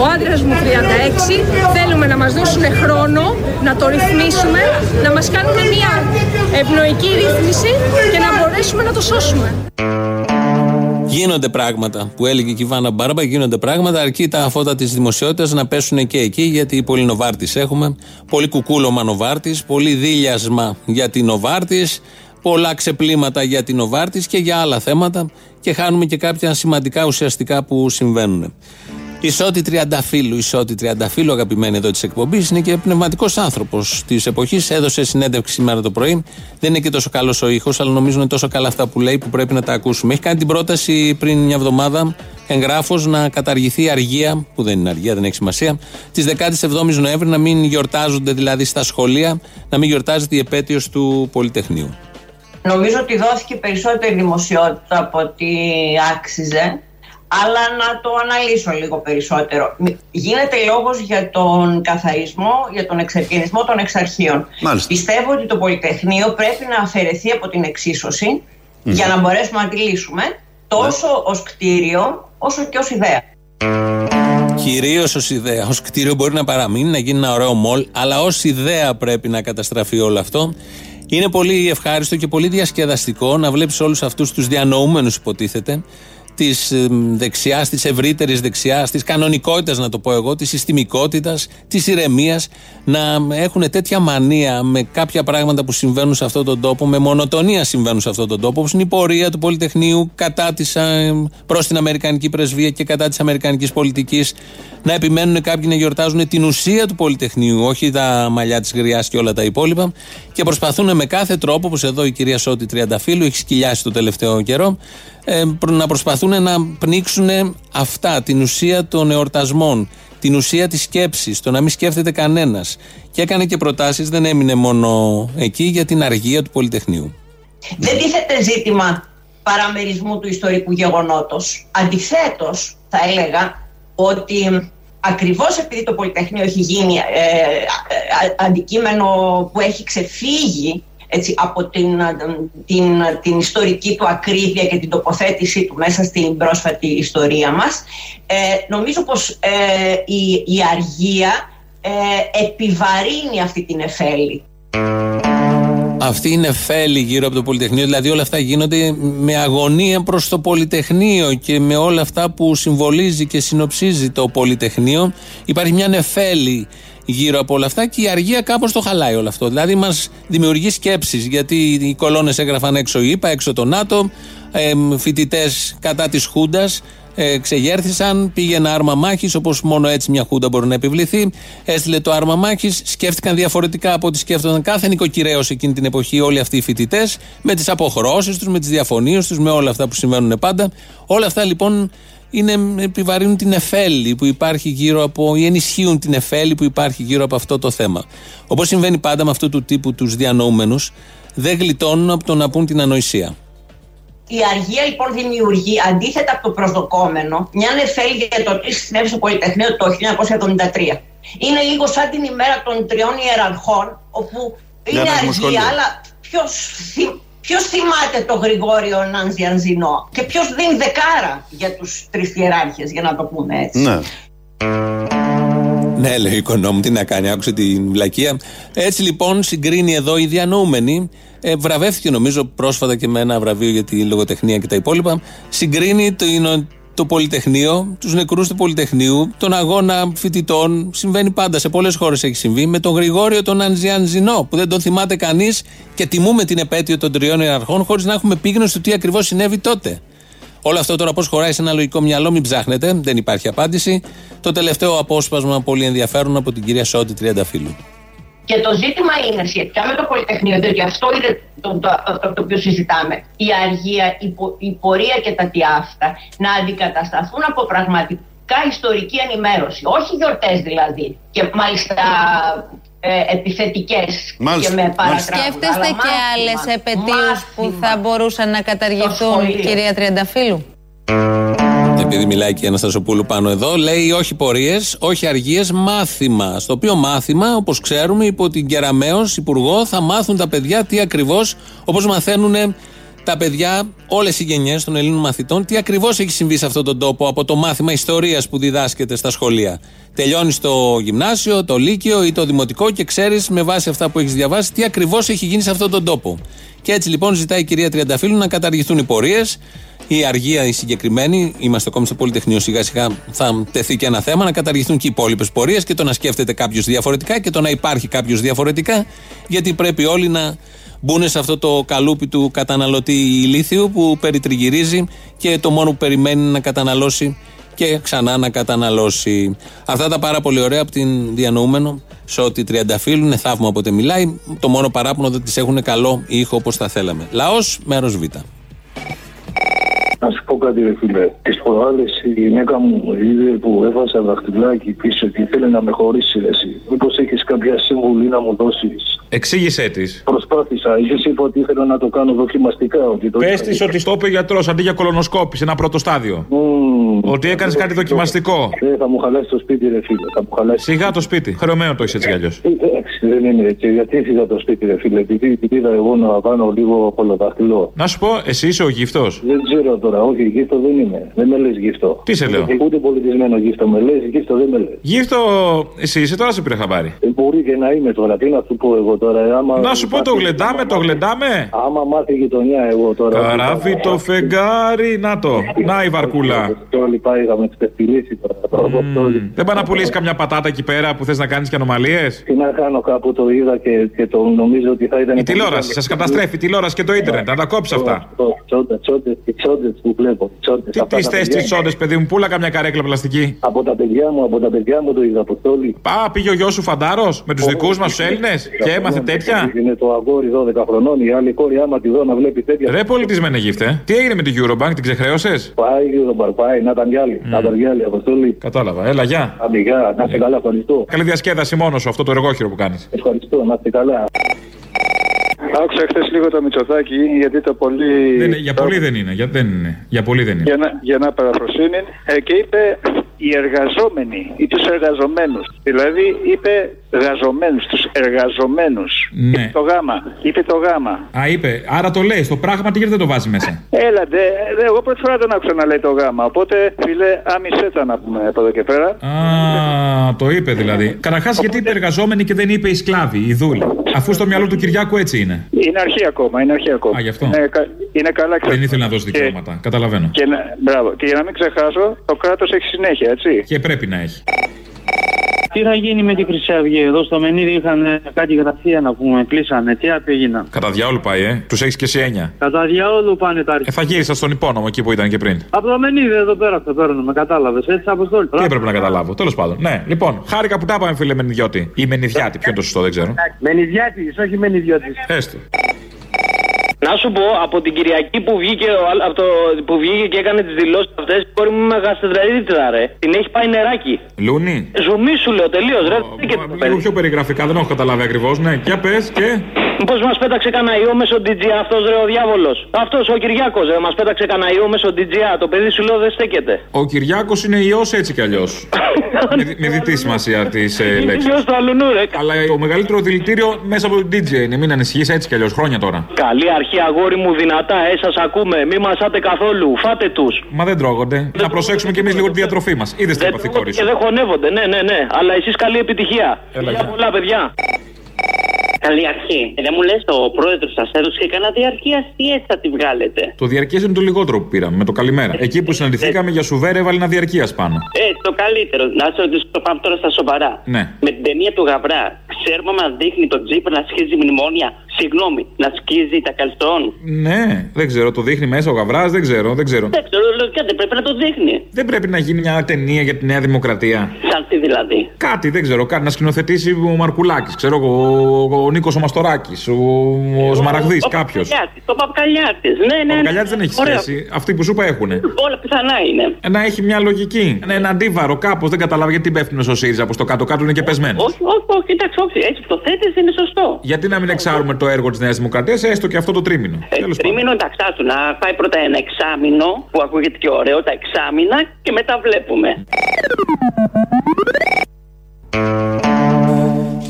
ο άντρας μου τριάντα έξι. Θέλουμε να μας δώσουν χρόνο, να το ρυθμίσουμε, να μας κάνουν μια ευνοϊκή ρύθμιση και να μπορέσουμε να το σώσουμε. Γίνονται πράγματα που έλεγε η Ιβάνα Μπάρμπα, γίνονται πράγματα, αρκεί τα φώτα της δημοσιότητας να πέσουν και εκεί, γιατί πολύ Νοβάρτης έχουμε, πολύ κουκούλωμα Νοβάρτης, πολύ δίλιασμα για την Νοβάρτης, πολλά ξεπλήματα για την Νοβάρτης και για άλλα θέματα, και χάνουμε και κάποια σημαντικά ουσιαστικά που συμβαίνουν. Η Σώτη Τριανταφύλλου, η Σώτη Τριανταφύλλου, αγαπημένη εδώ της εκπομπής, είναι και πνευματικός άνθρωπος της εποχής. Έδωσε συνέντευξη σήμερα το πρωί. Δεν είναι και τόσο καλός ο ήχος, αλλά νομίζω είναι τόσο καλά αυτά που λέει που πρέπει να τα ακούσουμε. Έχει κάνει την πρόταση πριν μια εβδομάδα εγγράφος να καταργηθεί η αργία, που δεν είναι αργία, δεν έχει σημασία, της δεκάτης εβδόμης Νοέμβρη, να μην γιορτάζονται δηλαδή στα σχολεία, να μην γιορτάζεται η επέτειος του Πολυτεχνείου. Νομίζω ότι δόθηκε περισσότερη δημοσιότητα από ό,τι άξιζε, αλλά να το αναλύσω λίγο περισσότερο. Γίνεται λόγος για τον καθαρισμό, για τον εξερκενισμό των εξαρχείων. Μάλιστα. Πιστεύω ότι το Πολυτεχνείο πρέπει να αφαιρεθεί από την εξίσωση, mm-hmm. για να μπορέσουμε να τη λύσουμε, τόσο yeah. ως κτίριο, όσο και ως ιδέα. Κυρίως ως ιδέα. Ως κτίριο μπορεί να παραμείνει, να γίνει ένα ωραίο μολ, αλλά ως ιδέα πρέπει να καταστραφεί όλο αυτό. Είναι πολύ ευχάριστο και πολύ διασκεδαστικό να βλέπεις όλους αυτούς τους διανοούμενους, υποτίθεται, της δεξιάς, της ευρύτερης δεξιάς, της κανονικότητας, να το πω εγώ, της συστημικότητας, της ηρεμίας, να έχουν τέτοια μανία με κάποια πράγματα που συμβαίνουν σε αυτόν τον τόπο, με μονοτονία συμβαίνουν σε αυτόν τον τόπο, όπως είναι η πορεία του Πολυτεχνείου κατά της, προς την Αμερικανική Πρεσβεία και κατά της αμερικανικής πολιτικής, να επιμένουν κάποιοι να γιορτάζουν την ουσία του Πολυτεχνείου, όχι τα μαλλιά της γριάς και όλα τα υπόλοιπα, και προσπαθούν με κάθε τρόπο, όπως εδώ η κυρία Σώτη Τριανταφύλλου έχει σκυλιάσει το τελευταίο καιρό, να προσπαθούν να πνίξουν αυτά, την ουσία των εορτασμών, την ουσία της σκέψης, το να μην σκέφτεται κανένας. Και έκανε και προτάσεις, δεν έμεινε μόνο εκεί, για την αργία του Πολυτεχνείου. Δεν τίθεται ζήτημα παραμερισμού του ιστορικού γεγονότος. Αντιθέτως, θα έλεγα ότι ακριβώς επειδή το Πολυτεχνείο έχει γίνει ε, αντικείμενο που έχει ξεφύγει έτσι, από την, την, την ιστορική του ακρίβεια και την τοποθέτησή του μέσα στην πρόσφατη ιστορία μας, ε, νομίζω πως ε, η, η αργία ε, επιβαρύνει αυτή την εφέλη. Αυτή είναι φέλη γύρω από το Πολυτεχνείο, δηλαδή όλα αυτά γίνονται με αγωνία προς το Πολυτεχνείο και με όλα αυτά που συμβολίζει και συνοψίζει το Πολυτεχνείο. Υπάρχει μια νεφέλη γύρω από όλα αυτά και η αργία κάπως το χαλάει όλο αυτό. Δηλαδή μας δημιουργεί σκέψεις, γιατί οι κολόνες έγραφαν έξω ΙΠΑ, έξω το ΝΑΤΟ, φοιτητές κατά της Χούντας. Ε, ξεγέρθησαν, πήγε ένα άρμα μάχης, όπως μόνο έτσι μια χούντα μπορεί να επιβληθεί. Έστειλε το άρμα μάχης, σκέφτηκαν διαφορετικά από ό,τι σκέφτονταν κάθε νοικοκυρέως εκείνη την εποχή όλοι αυτοί οι φοιτητές, με τις αποχρώσεις τους, με τις διαφωνίες τους, με όλα αυτά που συμβαίνουν πάντα. Όλα αυτά λοιπόν είναι, επιβαρύνουν την εφέλη που υπάρχει γύρω από, ή ενισχύουν την εφέλη που υπάρχει γύρω από αυτό το θέμα. Όπως συμβαίνει πάντα με αυτού του τύπου τους διανοούμενους, δεν γλιτώνουν από το να πούν την ανοησία. Η αργία λοιπόν δημιουργεί, αντίθετα από το προσδοκόμενο, μια νεφέλη για το τι συνέβη στο Πολυτεχνείο το χίλια εννιακόσια εβδομήντα τρία. Είναι λίγο σαν την ημέρα των τριών ιεραρχών, όπου είναι για αργία, αλλά ποιος, ποιος θυμάται το Γρηγόριο Ναζιανζηνό και ποιος δίνει δεκάρα για τους τρεις ιεράρχες, για να το πούμε έτσι. Ναι. Ναι, λέει ο οικονόμου, τι να κάνει, άκουσε την βλακεία. Έτσι λοιπόν συγκρίνει εδώ οι διανοούμενοι, ε, βραβεύτηκε νομίζω πρόσφατα και με ένα βραβείο για τη λογοτεχνία και τα υπόλοιπα, συγκρίνει το, το Πολυτεχνείο, τους νεκρούς του Πολυτεχνείου, τον αγώνα φοιτητών, συμβαίνει πάντα, σε πολλές χώρες έχει συμβεί, με τον Γρηγόριο τον Ναζιανζηνό, που δεν τον θυμάται κανείς και τιμούμε την επέτειο των τριών ιεραρχών χωρίς να έχουμε επίγνωση του τι ακριβώς συνέβη τότε. Όλο αυτό τώρα πώς χωράει σε ένα λογικό μυαλό, μην ψάχνετε, δεν υπάρχει απάντηση. Το τελευταίο απόσπασμα πολύ ενδιαφέρον από την κυρία Σώτη Τριανταφύλλου. Και το ζήτημα είναι σχετικά με το Πολυτεχνείο, διότι αυτό είναι το, το, το, το οποίο συζητάμε. Η αργία, η, πο, η πορεία και τα τιάφτα να αντικατασταθούν από πραγματικά ιστορική ενημέρωση. Όχι γιορτές δηλαδή. Και μάλιστα ε, επιθετικές μάλιστα, και με παρατράγματα. Σκέφτεστε αλλά, και άλλες επετείους που θα μπορούσαν να καταργηθούν, κυρία Τριανταφύλλου. Επειδή μιλάει και η Αναστασοπούλου πάνω εδώ, λέει όχι πορείες, όχι αργίες, μάθημα. Στο οποίο μάθημα, όπως ξέρουμε, υπό την Κεραμέως υπουργό, θα μάθουν τα παιδιά τι ακριβώς, όπως μαθαίνουν τα παιδιά, όλες οι γενιές των Ελλήνων μαθητών, τι ακριβώς έχει συμβεί σε αυτόν τον τόπο από το μάθημα ιστορίας που διδάσκεται στα σχολεία. Τελειώνεις το γυμνάσιο, το λύκειο ή το δημοτικό και ξέρεις με βάση αυτά που έχεις διαβάσει τι ακριβώς έχει γίνει σε αυτόν τον τόπο. Και έτσι λοιπόν ζητάει η κυρία Τριανταφύλλου να καταργηθούν οι πορείες. Η αργία, η συγκεκριμένη, είμαστε ακόμη στο Πολυτεχνείο, σιγά σιγά θα τεθεί και ένα θέμα, να καταργηθούν και οι υπόλοιπες πορείες και το να σκέφτεται κάποιος διαφορετικά και το να υπάρχει κάποιος διαφορετικά, γιατί πρέπει όλοι να μπουν σε αυτό το καλούπι του καταναλωτή ηλίθιου που περιτριγυρίζει και το μόνο που περιμένει να καταναλώσει και ξανά να καταναλώσει. Αυτά τα πάρα πολύ ωραία από την διανοούμενο Σώτη Τριανταφύλλου, είναι θαύμα όποτε μιλάει, το μόνο παράπονο δεν τις έχουν καλό ήχο όπως θα θέλαμε. Λαός, μέρος Β. Να σου πω κάτι ρε φίλε, τις προάλλες η γυναίκα μου είδε που έβαζα δαχτυλάκι πίσω και ήθελε να με χωρίσει εσύ. Μήπως έχεις κάποια συμβουλή να μου δώσεις? Εξήγησέ της. Προσπάθησα, ίσως είπα ότι ήθελα να το κάνω δοκιμαστικά. Πες της ότι στο είπε ο γιατρός αντί για κολονοσκόπηση, ένα πρώτο στάδιο. Mm, ότι έκανες κάτι δοκιμαστικό. Ε, θα μου χαλάσει το σπίτι ρε φίλε, θα μου χαλάσει. Σιγά το σπίτι, χρεωμένο το έχεις έτσι κι αλλιώς. Δεν είναι και γιατί σιγά το σπίτι ρε φίλε, επειδή είδα εγώ να κάνω λίγο κολοδάχτυλο. Να σου πω, εσύ είσαι ο γυφτός. Δεν ξέρω τώρα, όχι γύφτο δεν είμαι, δεν με λες γύφτο. Τι σε λέω? Ούτε πολιτισμένο γύφτο με λες, γύφτο δεν με λες. Γύφτο εσύ είσαι, τώρα σε πήρα χαμπάρι. Ε, μπορεί και να είμαι τώρα, τι να σου πω εγώ τώρα. Άμα να σου πω το γλεντάμε, το γλεντάμε. Άμα μάθει η γειτονιά εγώ τώρα. Καράβι το α... φεγγάρι, να το, να η βαρκούλα. Όλοι πάει, θα με ξεπερτιλήσει τώρα. Δεν πάει να πουλήσει καμιά πατάτα εκεί πέρα που θες να κάνεις και ανομαλίες. Τι να κάνω, κάπου το είδα και, και το νομίζω ότι θα ήταν. Η τηλεόραση, σας καταστρέφει η τηλεόραση και το ίντερνετ, να τα κόψεις αυτά. Που βλέπω, τσόντες, τι τι θες τις τσόντες, παιδί μου, πούλα καμιά καρέκλα πλαστική. Από τα παιδιά μου, από τα παιδιά μου το είδα, Αποστόλη. Πά, πήγε ο γιος σου φαντάρος με τους δικούς μας τους Έλληνες και έμαθε τέτοια. Είναι το αγόρι δώδεκα χρονών, η άλλη κόρη άμα τη δω να βλέπει τέτοια. Ρε πολιτισμένε γύφτε. Τι έγινε με την Eurobank, την ξεχρέωσες? Πάει η Eurobank, πάει, να ήταν κι άλλοι. Να ήταν κι άλλοι, Αποστόλη. Κατάλαβα, έλα, γεια. Αμυγά, να είσαι καλά, ευχαριστώ. Καλή διασκέδαση μόνο σου, αυτό το εργόχειρο που κάνεις. Ευχαριστώ, να είσαι καλά. Άκουσα χθες λίγο το Μητσοτάκη, γιατί το πολύ... Δεν, για πολύ το... δεν είναι, για, δεν είναι. Για πολύ δεν είναι. Για να, για να παραφροσύνει, ε, και είπε οι εργαζόμενοι ή τους εργαζομένους. Δηλαδή είπε εργαζομένους, τους εργαζομένους. Ναι. Είπε το γάμα, είπε το γάμα. Α, είπε, άρα το λέει, στο πράγμα τι γιατί δεν το βάζει μέσα. Έλατε, εγώ πρώτη φορά τον άκουσα να λέει το γάμα, οπότε φίλε άμισε τα να πούμε από εδώ και πέρα. Α, το είπε δηλαδή. Καταρχάς γιατί είπε εργαζόμενοι και δεν είπε οι σκλάβοι, οι δούλοι. Αφού στο μυαλό του Κυριάκου έτσι είναι. Είναι αρχή ακόμα, είναι αρχή ακόμα. Α, γι' αυτό. Είναι, κα... είναι καλά εξαρτάται. Δεν ήθελε να δώσει δικαιώματα, και... καταλαβαίνω. Και να... Μπράβο. Και για να μην ξεχάσω, το κράτος έχει συνέχεια, έτσι. Και πρέπει να έχει. Τι θα γίνει με τη Χρυσή Αυγή, εδώ στο Μενίδη είχαν κάτι γραφεία να πούμε, κλείσανε, τι απήγαιναν. Κατά διάολου πάει, ε, τους έχεις και εσύ έννοια. Κατά διάολου πάνε τα αρχεία. Ε, θα γύρισα στον υπόνομο εκεί που ήταν και πριν. Από το Μενίδη εδώ πέρα θα παίρνουμε, κατάλαβες, έτσι Αποστόλη. Τι έπρεπε να καταλάβω, τέλος πάντων. Ναι, λοιπόν, χάρηκα που τα είπαμε φίλε Μενιδιώτη. Ή Μενιδιάτη, ποιο είναι το σωστό, δεν ξέρω. Μενιδιάτης, όχι Μενιδιώτης. Έστω. Να σου πω, από την Κυριακή που βγήκε, από το, που βγήκε και έκανε τις δηλώσεις αυτές, η κόρη μου μεγαστραδίτητα, ρε. Την έχει πάει νεράκι. Λούνι. Ζουμί σου λέω, τελείως, ρε. Λίγο πιο περιγραφικά, δεν έχω καταλάβει ακριβώς. Ναι, για πες και... Μήπως μας πέταξε κανένα ιό μέσω ντι τζέι αυτός, ρε, ο διάβολος. Αυτός ο Κυριάκος, ρε, μας πέταξε κανένα ιό μέσω ντι τζέι. Το παιδί σου λέω δεν στέκεται. Ο Κυριάκος είναι ιός έτσι κι αλλιώς. με, με διτή σημασία της ε, λέξης. Αλλά το μεγαλύτερο δηλητήριο μέσα από το ντι τζέι είναι. Μην ανησυχείς έτσι κι αλλιώς, χρόνια τώρα. Καλή αρχή. Αγόρι μου, δυνατά, ε, σας ακούμε. Μη μασάτε καθόλου, φάτε τους. Μα δεν τρώγονται. Δεν να προσέξουμε κι εμείς λίγο τη διατροφή μας. Είδες την επαθή κόρη σου. Και δεν χωνεύονται, ναι, ναι, ναι. Αλλά εσείς καλή επιτυχία. Έλα, για πολλά, παιδιά. Καλή αρχή. Δεν μου λες, ο πρόεδρος σας έδωσε και κανένα διαρκείας, τι έτσι θα τη βγάλετε. Το διαρκείας είναι το λιγότερο που πήραμε, με το καλημέρα. Εκεί που συναντηθήκαμε για σουβέρε, έβαλε ένα διαρκείας πάνω. Ε, το καλύτερο. Να σε ρωτήσω, το πάμε τώρα στα σοβαρά. Ναι. Με την ταινία του Γαβρά, ξέρουμε να δείχνει τον Τσίπρα να σχίζει μνημόνια. Συγγνώμη, να σκίζει τα καλτών. Ναι, δεν ξέρω, το δείχνει μέσα ο Γαβράς, δεν ξέρω, δεν ξέρω. Δεν ξέρω, λογικά δεν πρέπει να το δείχνει. Δεν πρέπει να γίνει μια ταινία για τη Νέα Δημοκρατία. Σαν τι δηλαδή. Κάτι, δεν ξέρω, κάτι να σκηνοθετήσει ο Μαρκουλάκης, ξέρω εγώ, ο, ο Νίκος ο Μαστοράκης, ο, ο, ο Σμαραγδής, κάποιος. Ο Παπκαλιάτης, ναι, ναι. Ο Παπκαλιάτης δεν έχει σχέση. Αυτοί που σου είπα έχουν. Όλα πιθανά είναι. Να έχει μια λογική. Ένα αντίβαρο, κάπως δεν καταλάβει γιατί πέφτουν στο ΣΥΡΙΖΑ, πως το κάτω-κάτω είναι και πεσμένο. Όχι, όχι, εντάξει, όχι, έτσι που το θέτεις είναι σωστό. Γιατί να μην εξάρουμε το έργο της Νέας Δημοκρατίας, έστω και αυτό το τρίμηνο. Ε, τρίμηνο, εντάξει, άστο να πάει πρώτα ένα εξάμηνο, που ακούγεται και ωραίο, τα εξάμηνα και μετά βλέπουμε.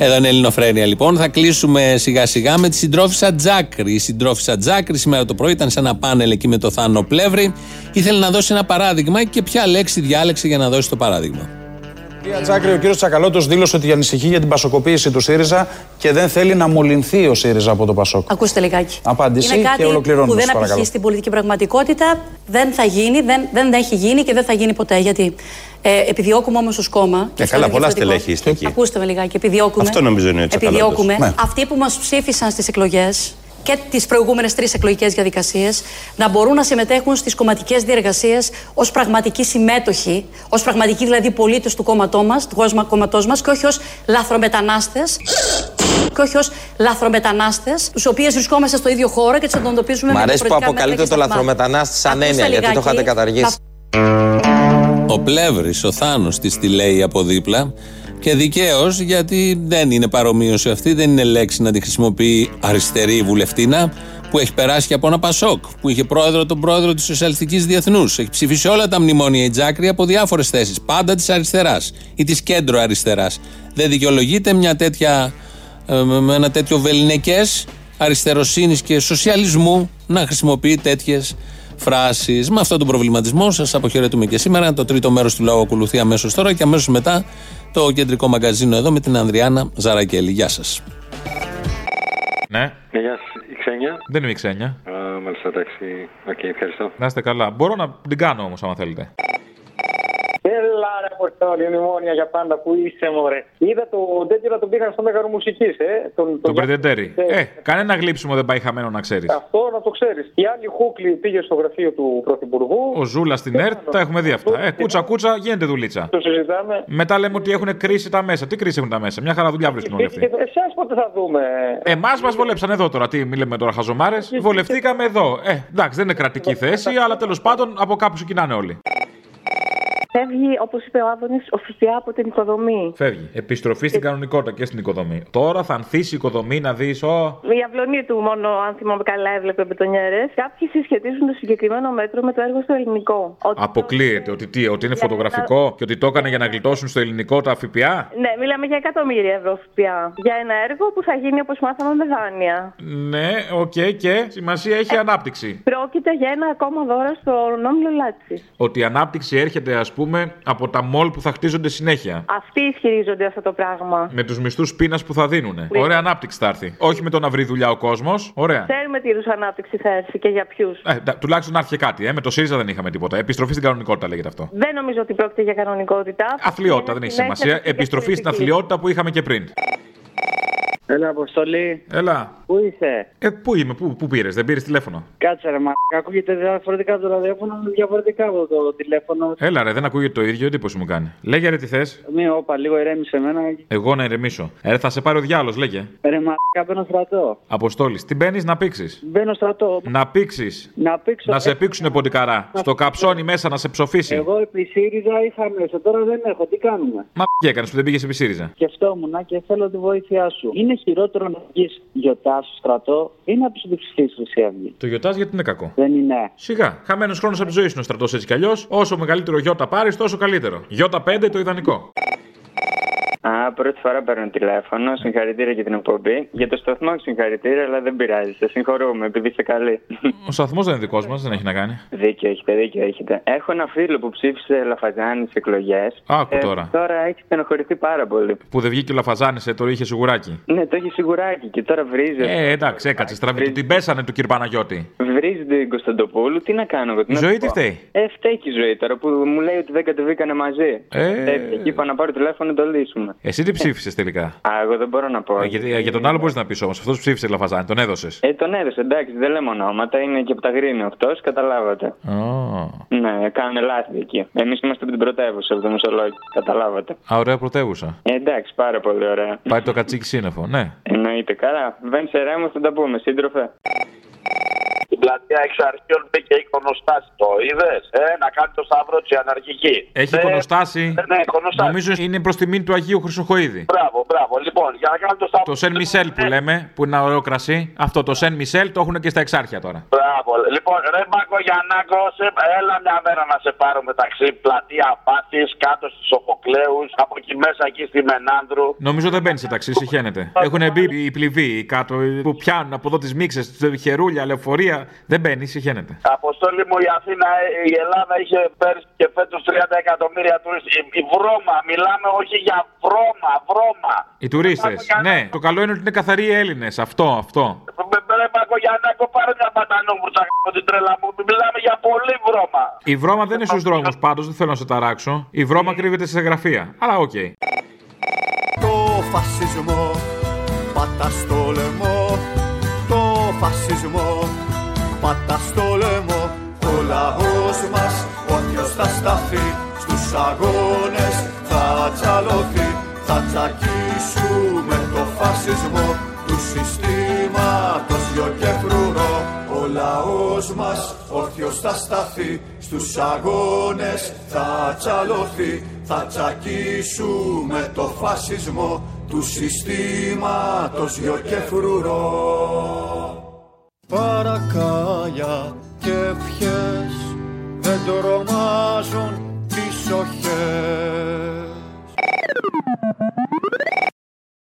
Εδώ είναι Ελληνοφρένεια λοιπόν. Θα κλείσουμε σιγά σιγά με τη συντρόφισσα Τζάκρη. Η συντρόφισσα Τζάκρη σήμερα το πρωί ήταν σε ένα πάνελ εκεί με το Θάνο Πλεύρη. Ήθελε να δώσει ένα παράδειγμα και ποια λέξη διάλεξε για να δώσει το παράδειγμα. Κυρία Τζάκρη, ο κύριος Τσακαλώτος δήλωσε ότι ανησυχεί για την πασοκοποίηση του ΣΥΡΙΖΑ και δεν θέλει να μολυνθεί ο ΣΥΡΙΖΑ από το ΠΑΣΟΚ. Ακούστε λιγάκι. Απάντηση είναι κάτι και ολοκληρώνουμε, που δεν απηχεί στην πολιτική πραγματικότητα, δεν θα γίνει, δεν, δεν έχει γίνει και δεν θα γίνει ποτέ. Γιατί ε, επιδιώκουμε όμως ως κόμμα. Και καλά, πολλά στελέχη είστε εκεί. Ακούστε με λιγάκι. Επιδιώκουμε. Αυτό νομίζω είναι ο Τσακαλώτος. Ναι. Αυτοί που μας ψήφισαν στις εκλογές και τις προηγούμενες τρεις εκλογικές διαδικασίες να μπορούν να συμμετέχουν στις κομματικές διεργασίες ως πραγματικοί συμμέτοχοι, ως πραγματικοί δηλαδή πολίτες του κόμματός μας, του κόμματός μας και όχι ως λαθρομετανάστες. Και όχι ως λαθρομετανάστες, τους οποίους βρισκόμαστε στο ίδιο χώρο και τους αντιμετωπίζουμε με διαφορετικά μέτρα. Μ' αρέσει που αποκαλείται το λαθρομετανάστη σαν έννοια, γιατί το είχατε καταργήσει. Ο Πλεύρης, ο Θάνος της τη λέει από δίπλα. Και δικαίως, γιατί δεν είναι παρομοίωση αυτή, δεν είναι λέξη να τη χρησιμοποιεί αριστερή βουλευτίνα που έχει περάσει από ένα Πασόκ, που είχε πρόεδρο τον πρόεδρο της Σοσιαλιστικής Διεθνούς. Έχει ψηφίσει όλα τα μνημόνια η Τζάκρη από διάφορες θέσεις, πάντα της αριστεράς ή της κέντρο αριστεράς. Δεν δικαιολογείται μια τέτοια, με ένα τέτοιο βεληνικές αριστεροσύνης και σοσιαλισμού να χρησιμοποιεί τέτοιες φράσεις. Με αυτόν τον προβληματισμό σας αποχαιρετούμε και σήμερα. Το τρίτο μέρος του λαού ακολουθεί αμέσως τώρα και αμέσως μετά το κεντρικό μαγκαζίνο εδώ με την Ανδριάννα Ζαρακέλη. Γεια σας. Ναι. Ναι, γεια σας. Η Ξένια. Δεν είμαι η Ξένια. Α, μάλιστα, εντάξει. Οκ, ευχαριστώ. Να είστε καλά. Μπορώ να την κάνω όμως, άμα θέλετε. Έλα ρε Αποστόλη, μνημόνια για πάντα που είσαι μωρέ. Είδα το τέτοιο να τον πήγαν στο Μέγαρο Μουσικής, ε. Τον, τον, τον Πρετεντέρη. Ε, κανένα γλύψιμο δεν πάει χαμένο να ξέρεις. Αυτό να το ξέρεις. Η άλλη Χούκλη πήγε στο γραφείο του Πρωθυπουργού. Ο Ζούλα στην ΕΡΤ, το... τα έχουμε δει αυτά. Ε, κούτσα κούτσα γίνεται δουλίτσα. Το συζητάμε. Μετά λέμε ότι έχουν κρίσει τα μέσα. Τι κρίση έχουν τα μέσα, μια χαρά δουλειά βρίσκουν όλοι αυτοί. Εσάς πότε θα δούμε. Εμάς μας βολέψαν εδώ τώρα. Τι μιλάμε τώρα, χαζομάρες. Βολευτήκαμε εδώ. Ε, εντάξει, δεν είναι κρατική θέση, αλλά τέλος πάντων από κάπου ξεκινάνε όλοι. Φεύγει, όπως είπε ο Άδωνης, οφειλιά από την οικοδομή. Φεύγει. Επιστροφή ε... στην κανονικότητα και στην οικοδομή. Τώρα θα ανθίσει η οικοδομή, να δεις. Ο... Η αυλωνή του μόνο, αν θυμάμαι καλά, έβλεπε μπετονιέρες. Κάποιοι συσχετίζουν το συγκεκριμένο μέτρο με το έργο στο ελληνικό. Ότι αποκλείεται. Το... Ότι, τι, ότι είναι για φωτογραφικό να... και ότι το έκανε για να γλιτώσουν στο ελληνικό τα ΦΠΑ. Ναι, μιλάμε για εκατομμύρια ευρώ ΦΠΑ. Για ένα έργο που θα γίνει, όπως μάθαμε, με δάνεια. Ναι, οκ, okay, και σημασία έχει ε... ανάπτυξη. Πρόκειται για ένα ακόμα δώρο στον όμιλο Λάτσι. Ότι η ανάπτυξη έρχεται, ας πούμε, από τα μολ που θα χτίζονται συνέχεια. Αυτοί ισχυρίζονται αυτό το πράγμα. Με τους μισθούς πείνας που θα δίνουνε. Ωραία ανάπτυξη θα έρθει. Όχι με το να βρει δουλειά ο κόσμος. Ωραία. Ξέρουμε τι είδους ανάπτυξη θα έρθει και για ποιους. Ε, τουλάχιστον άρχισε κάτι. Ε. Με το ΣΥΡΙΖΑ δεν είχαμε τίποτα. Επιστροφή στην κανονικότητα λέγεται αυτό. Δεν νομίζω ότι πρόκειται για κανονικότητα. Αθλειότητα, δεν έχει σημασία. Επιστροφή στην αθλειότητα που είχαμε και πριν. Έλα, Αποστολή. Έλα. Πού είσαι? Ε, πού είμαι, πού, πού πήρες, δεν πήρες τηλέφωνο? Κάτσε ρε, μα ακούγεται διαφορετικά από το ραδιόφωνο, διαφορετικά από το τηλέφωνο. Έλα ρε, δεν ακούγεται το ίδιο, εντύπωση μου κάνει. Λέγε ρε, τι θες. Μη, όπα, λίγο ηρέμησε εμένα. Εγώ να ηρεμήσω. Ε, θα σε πάρει ο διάλος, λέγε. Ρε, μα μπαίνω στρατό. Αποστόλης, τι μπαίνεις να πήξεις? Μπαίνω στρατό. Να πήξεις. Να, πήξω, να σε πήξουνε ποντικαρά. Στο καψόνι μέσα να σε ψοφίσει. Εγώ επί ΣΥΡΙΖΑ είχα μέσα, τώρα δεν έχω, τι κάνουμε? Μα τι έκανες που δεν πήγες επί ΣΥΡΙΖΑ? Σκεφτόμουν και θέλω τη βοήθειά σου. Είναι χειρότερο να βγεις γιοτάς στο στρατό ή να τους ψηφίσεις Χρυσή Αυγή? Το γιοτάς γιατί είναι κακό? Δεν είναι. Σιγά. Χαμένος χρόνος από τη ζωή σου είναι ο στρατός έτσι κι αλλιώς. Όσο μεγαλύτερο γιότα πάρεις, τόσο καλύτερο. Γιότα πέντε το ιδανικό. Α, πρώτη φορά παίρνω τηλέφωνο. Συγχαρητήρια για την εκπομπή. Για το σταθμό συγχαρητήρια, αλλά δεν πειράζει. Σε συγχωρούμε, επειδή είσαι καλή. Ο σταθμός δεν είναι δικός μας, δεν έχει να κάνει. Δίκιο έχετε, δίκιο έχετε. Έχω ένα φίλο που ψήφισε Λαφαζάνη στις εκλογές. Άκου ε, τώρα. Τώρα έχει στενοχωρηθεί πάρα πολύ. Που δεν βγήκε ο Λαφαζάνης, ε, το είχε σιγουράκι. Ναι, το είχε σιγουράκι και τώρα βρίζει. Ε, εντάξει, έκατσε. Στραβή την πέσανε του κ. Παναγιώτη. Βρίζει την Κωνσταντοπούλου, τι να κάνω εγώ. Η ζωή τι φταίει? Ε, φταίει η ζωή τώρα που μου λέει ότι δεν κατεβήκανε μαζί. Εκεί είπα να πάρω τηλέφωνο να το λύσουμε. Εσύ τι ψήφισες τελικά? Α, εγώ δεν μπορώ να πω. Ε, για, για τον άλλο μπορείς να πεις όμως. Αυτός ψήφισε Λαφαζάνη, τον έδωσες. Ε, τον έδωσε, εντάξει, δεν λέμε ονόματα. Είναι και από τα Γκρίνη αυτός, καταλάβατε. Oh. Ναι, κάνουν λάθη εκεί. Εμείς είμαστε από την πρωτεύουσα, από το Μεσολόγιο. Καταλάβατε. Α, ωραία πρωτεύουσα. Ε, εντάξει, πάρα πολύ ωραία. Πάει το κατσίκι σύννεφο, ναι. Εννοείται, καλά. Βέν σε ρέμο, θα τα πούμε, σύντροφε. Στην πλατεία εξ αρχείων μπήκε εικονοστάση. Το είδες? Ε, να κάνει το σταυρό τη αναρχική. Έχει ε, εικονοστάση. Ε, ναι, εικονοστάση. Νομίζω είναι προς τιμήν του Αγίου Χρυσοχοΐδη. Μπράβο, μπράβο. Λοιπόν, για να κάνει το σταυρό. Το Σεν Μισελ που λέμε, που είναι ένα ωραίο κρασί. Αυτό το Σεν Μισελ το έχουν και στα εξάρχεια τώρα. Μπράβο. Λοιπόν, ρε Μπακογιαννάκο, έλα μια μέρα να σε πάρω μεταξύ πλατεία Απάτη, κάτω στου Σοφοκλέου, από εκεί μέσα εκεί στη Μενάνδρου. Νομίζω δεν μπαίνει σε ταξί, συχαίνεται. Έχουν μπει οι πληβοί κάτω που πιάνουν από εδώ τι μίξε, χερούλια, λεωφορεία. Δεν μπαίνει, συγχαίνεται. Αποστόλη μου, η Αθήνα, η Ελλάδα είχε πέρσι και φέτος τριάντα εκατομμύρια τουρίστες. Η βρώμα, μιλάμε όχι για βρώμα, βρώμα. Οι τουρίστες, ναι. Το καλό είναι ότι είναι καθαροί οι Έλληνες. Αυτό, αυτό. Ρε Παγκογιαννάκο, πάρε μια πατανόμπουρτσα από την τρέλα μου. Μιλάμε για πολύ βρώμα. Η βρώμα δεν είναι στους δρόμους πάντως, δεν θέλω να σε ταράξω. Η βρώμα κρύβεται σε γραφεία. Αλλά οκ. Okay. Το φασισμό, πατά στο λαιμό. Το φασισμό. Πατά στο λαιμό, ο λαός μας, όποιος θα σταθεί στους αγώνες θα τσαλωθεί. Θα τσακίσουμε το φασισμό του συστήματος γιο και φρουρό. Ο λαός μας, όποιος θα σταθεί στους αγώνες θα τσαλωθεί. Θα τσακίσουμε το φασισμό του συστήματος γιο και φρουρό. Παρακάλια και ευχές δεν τρώμα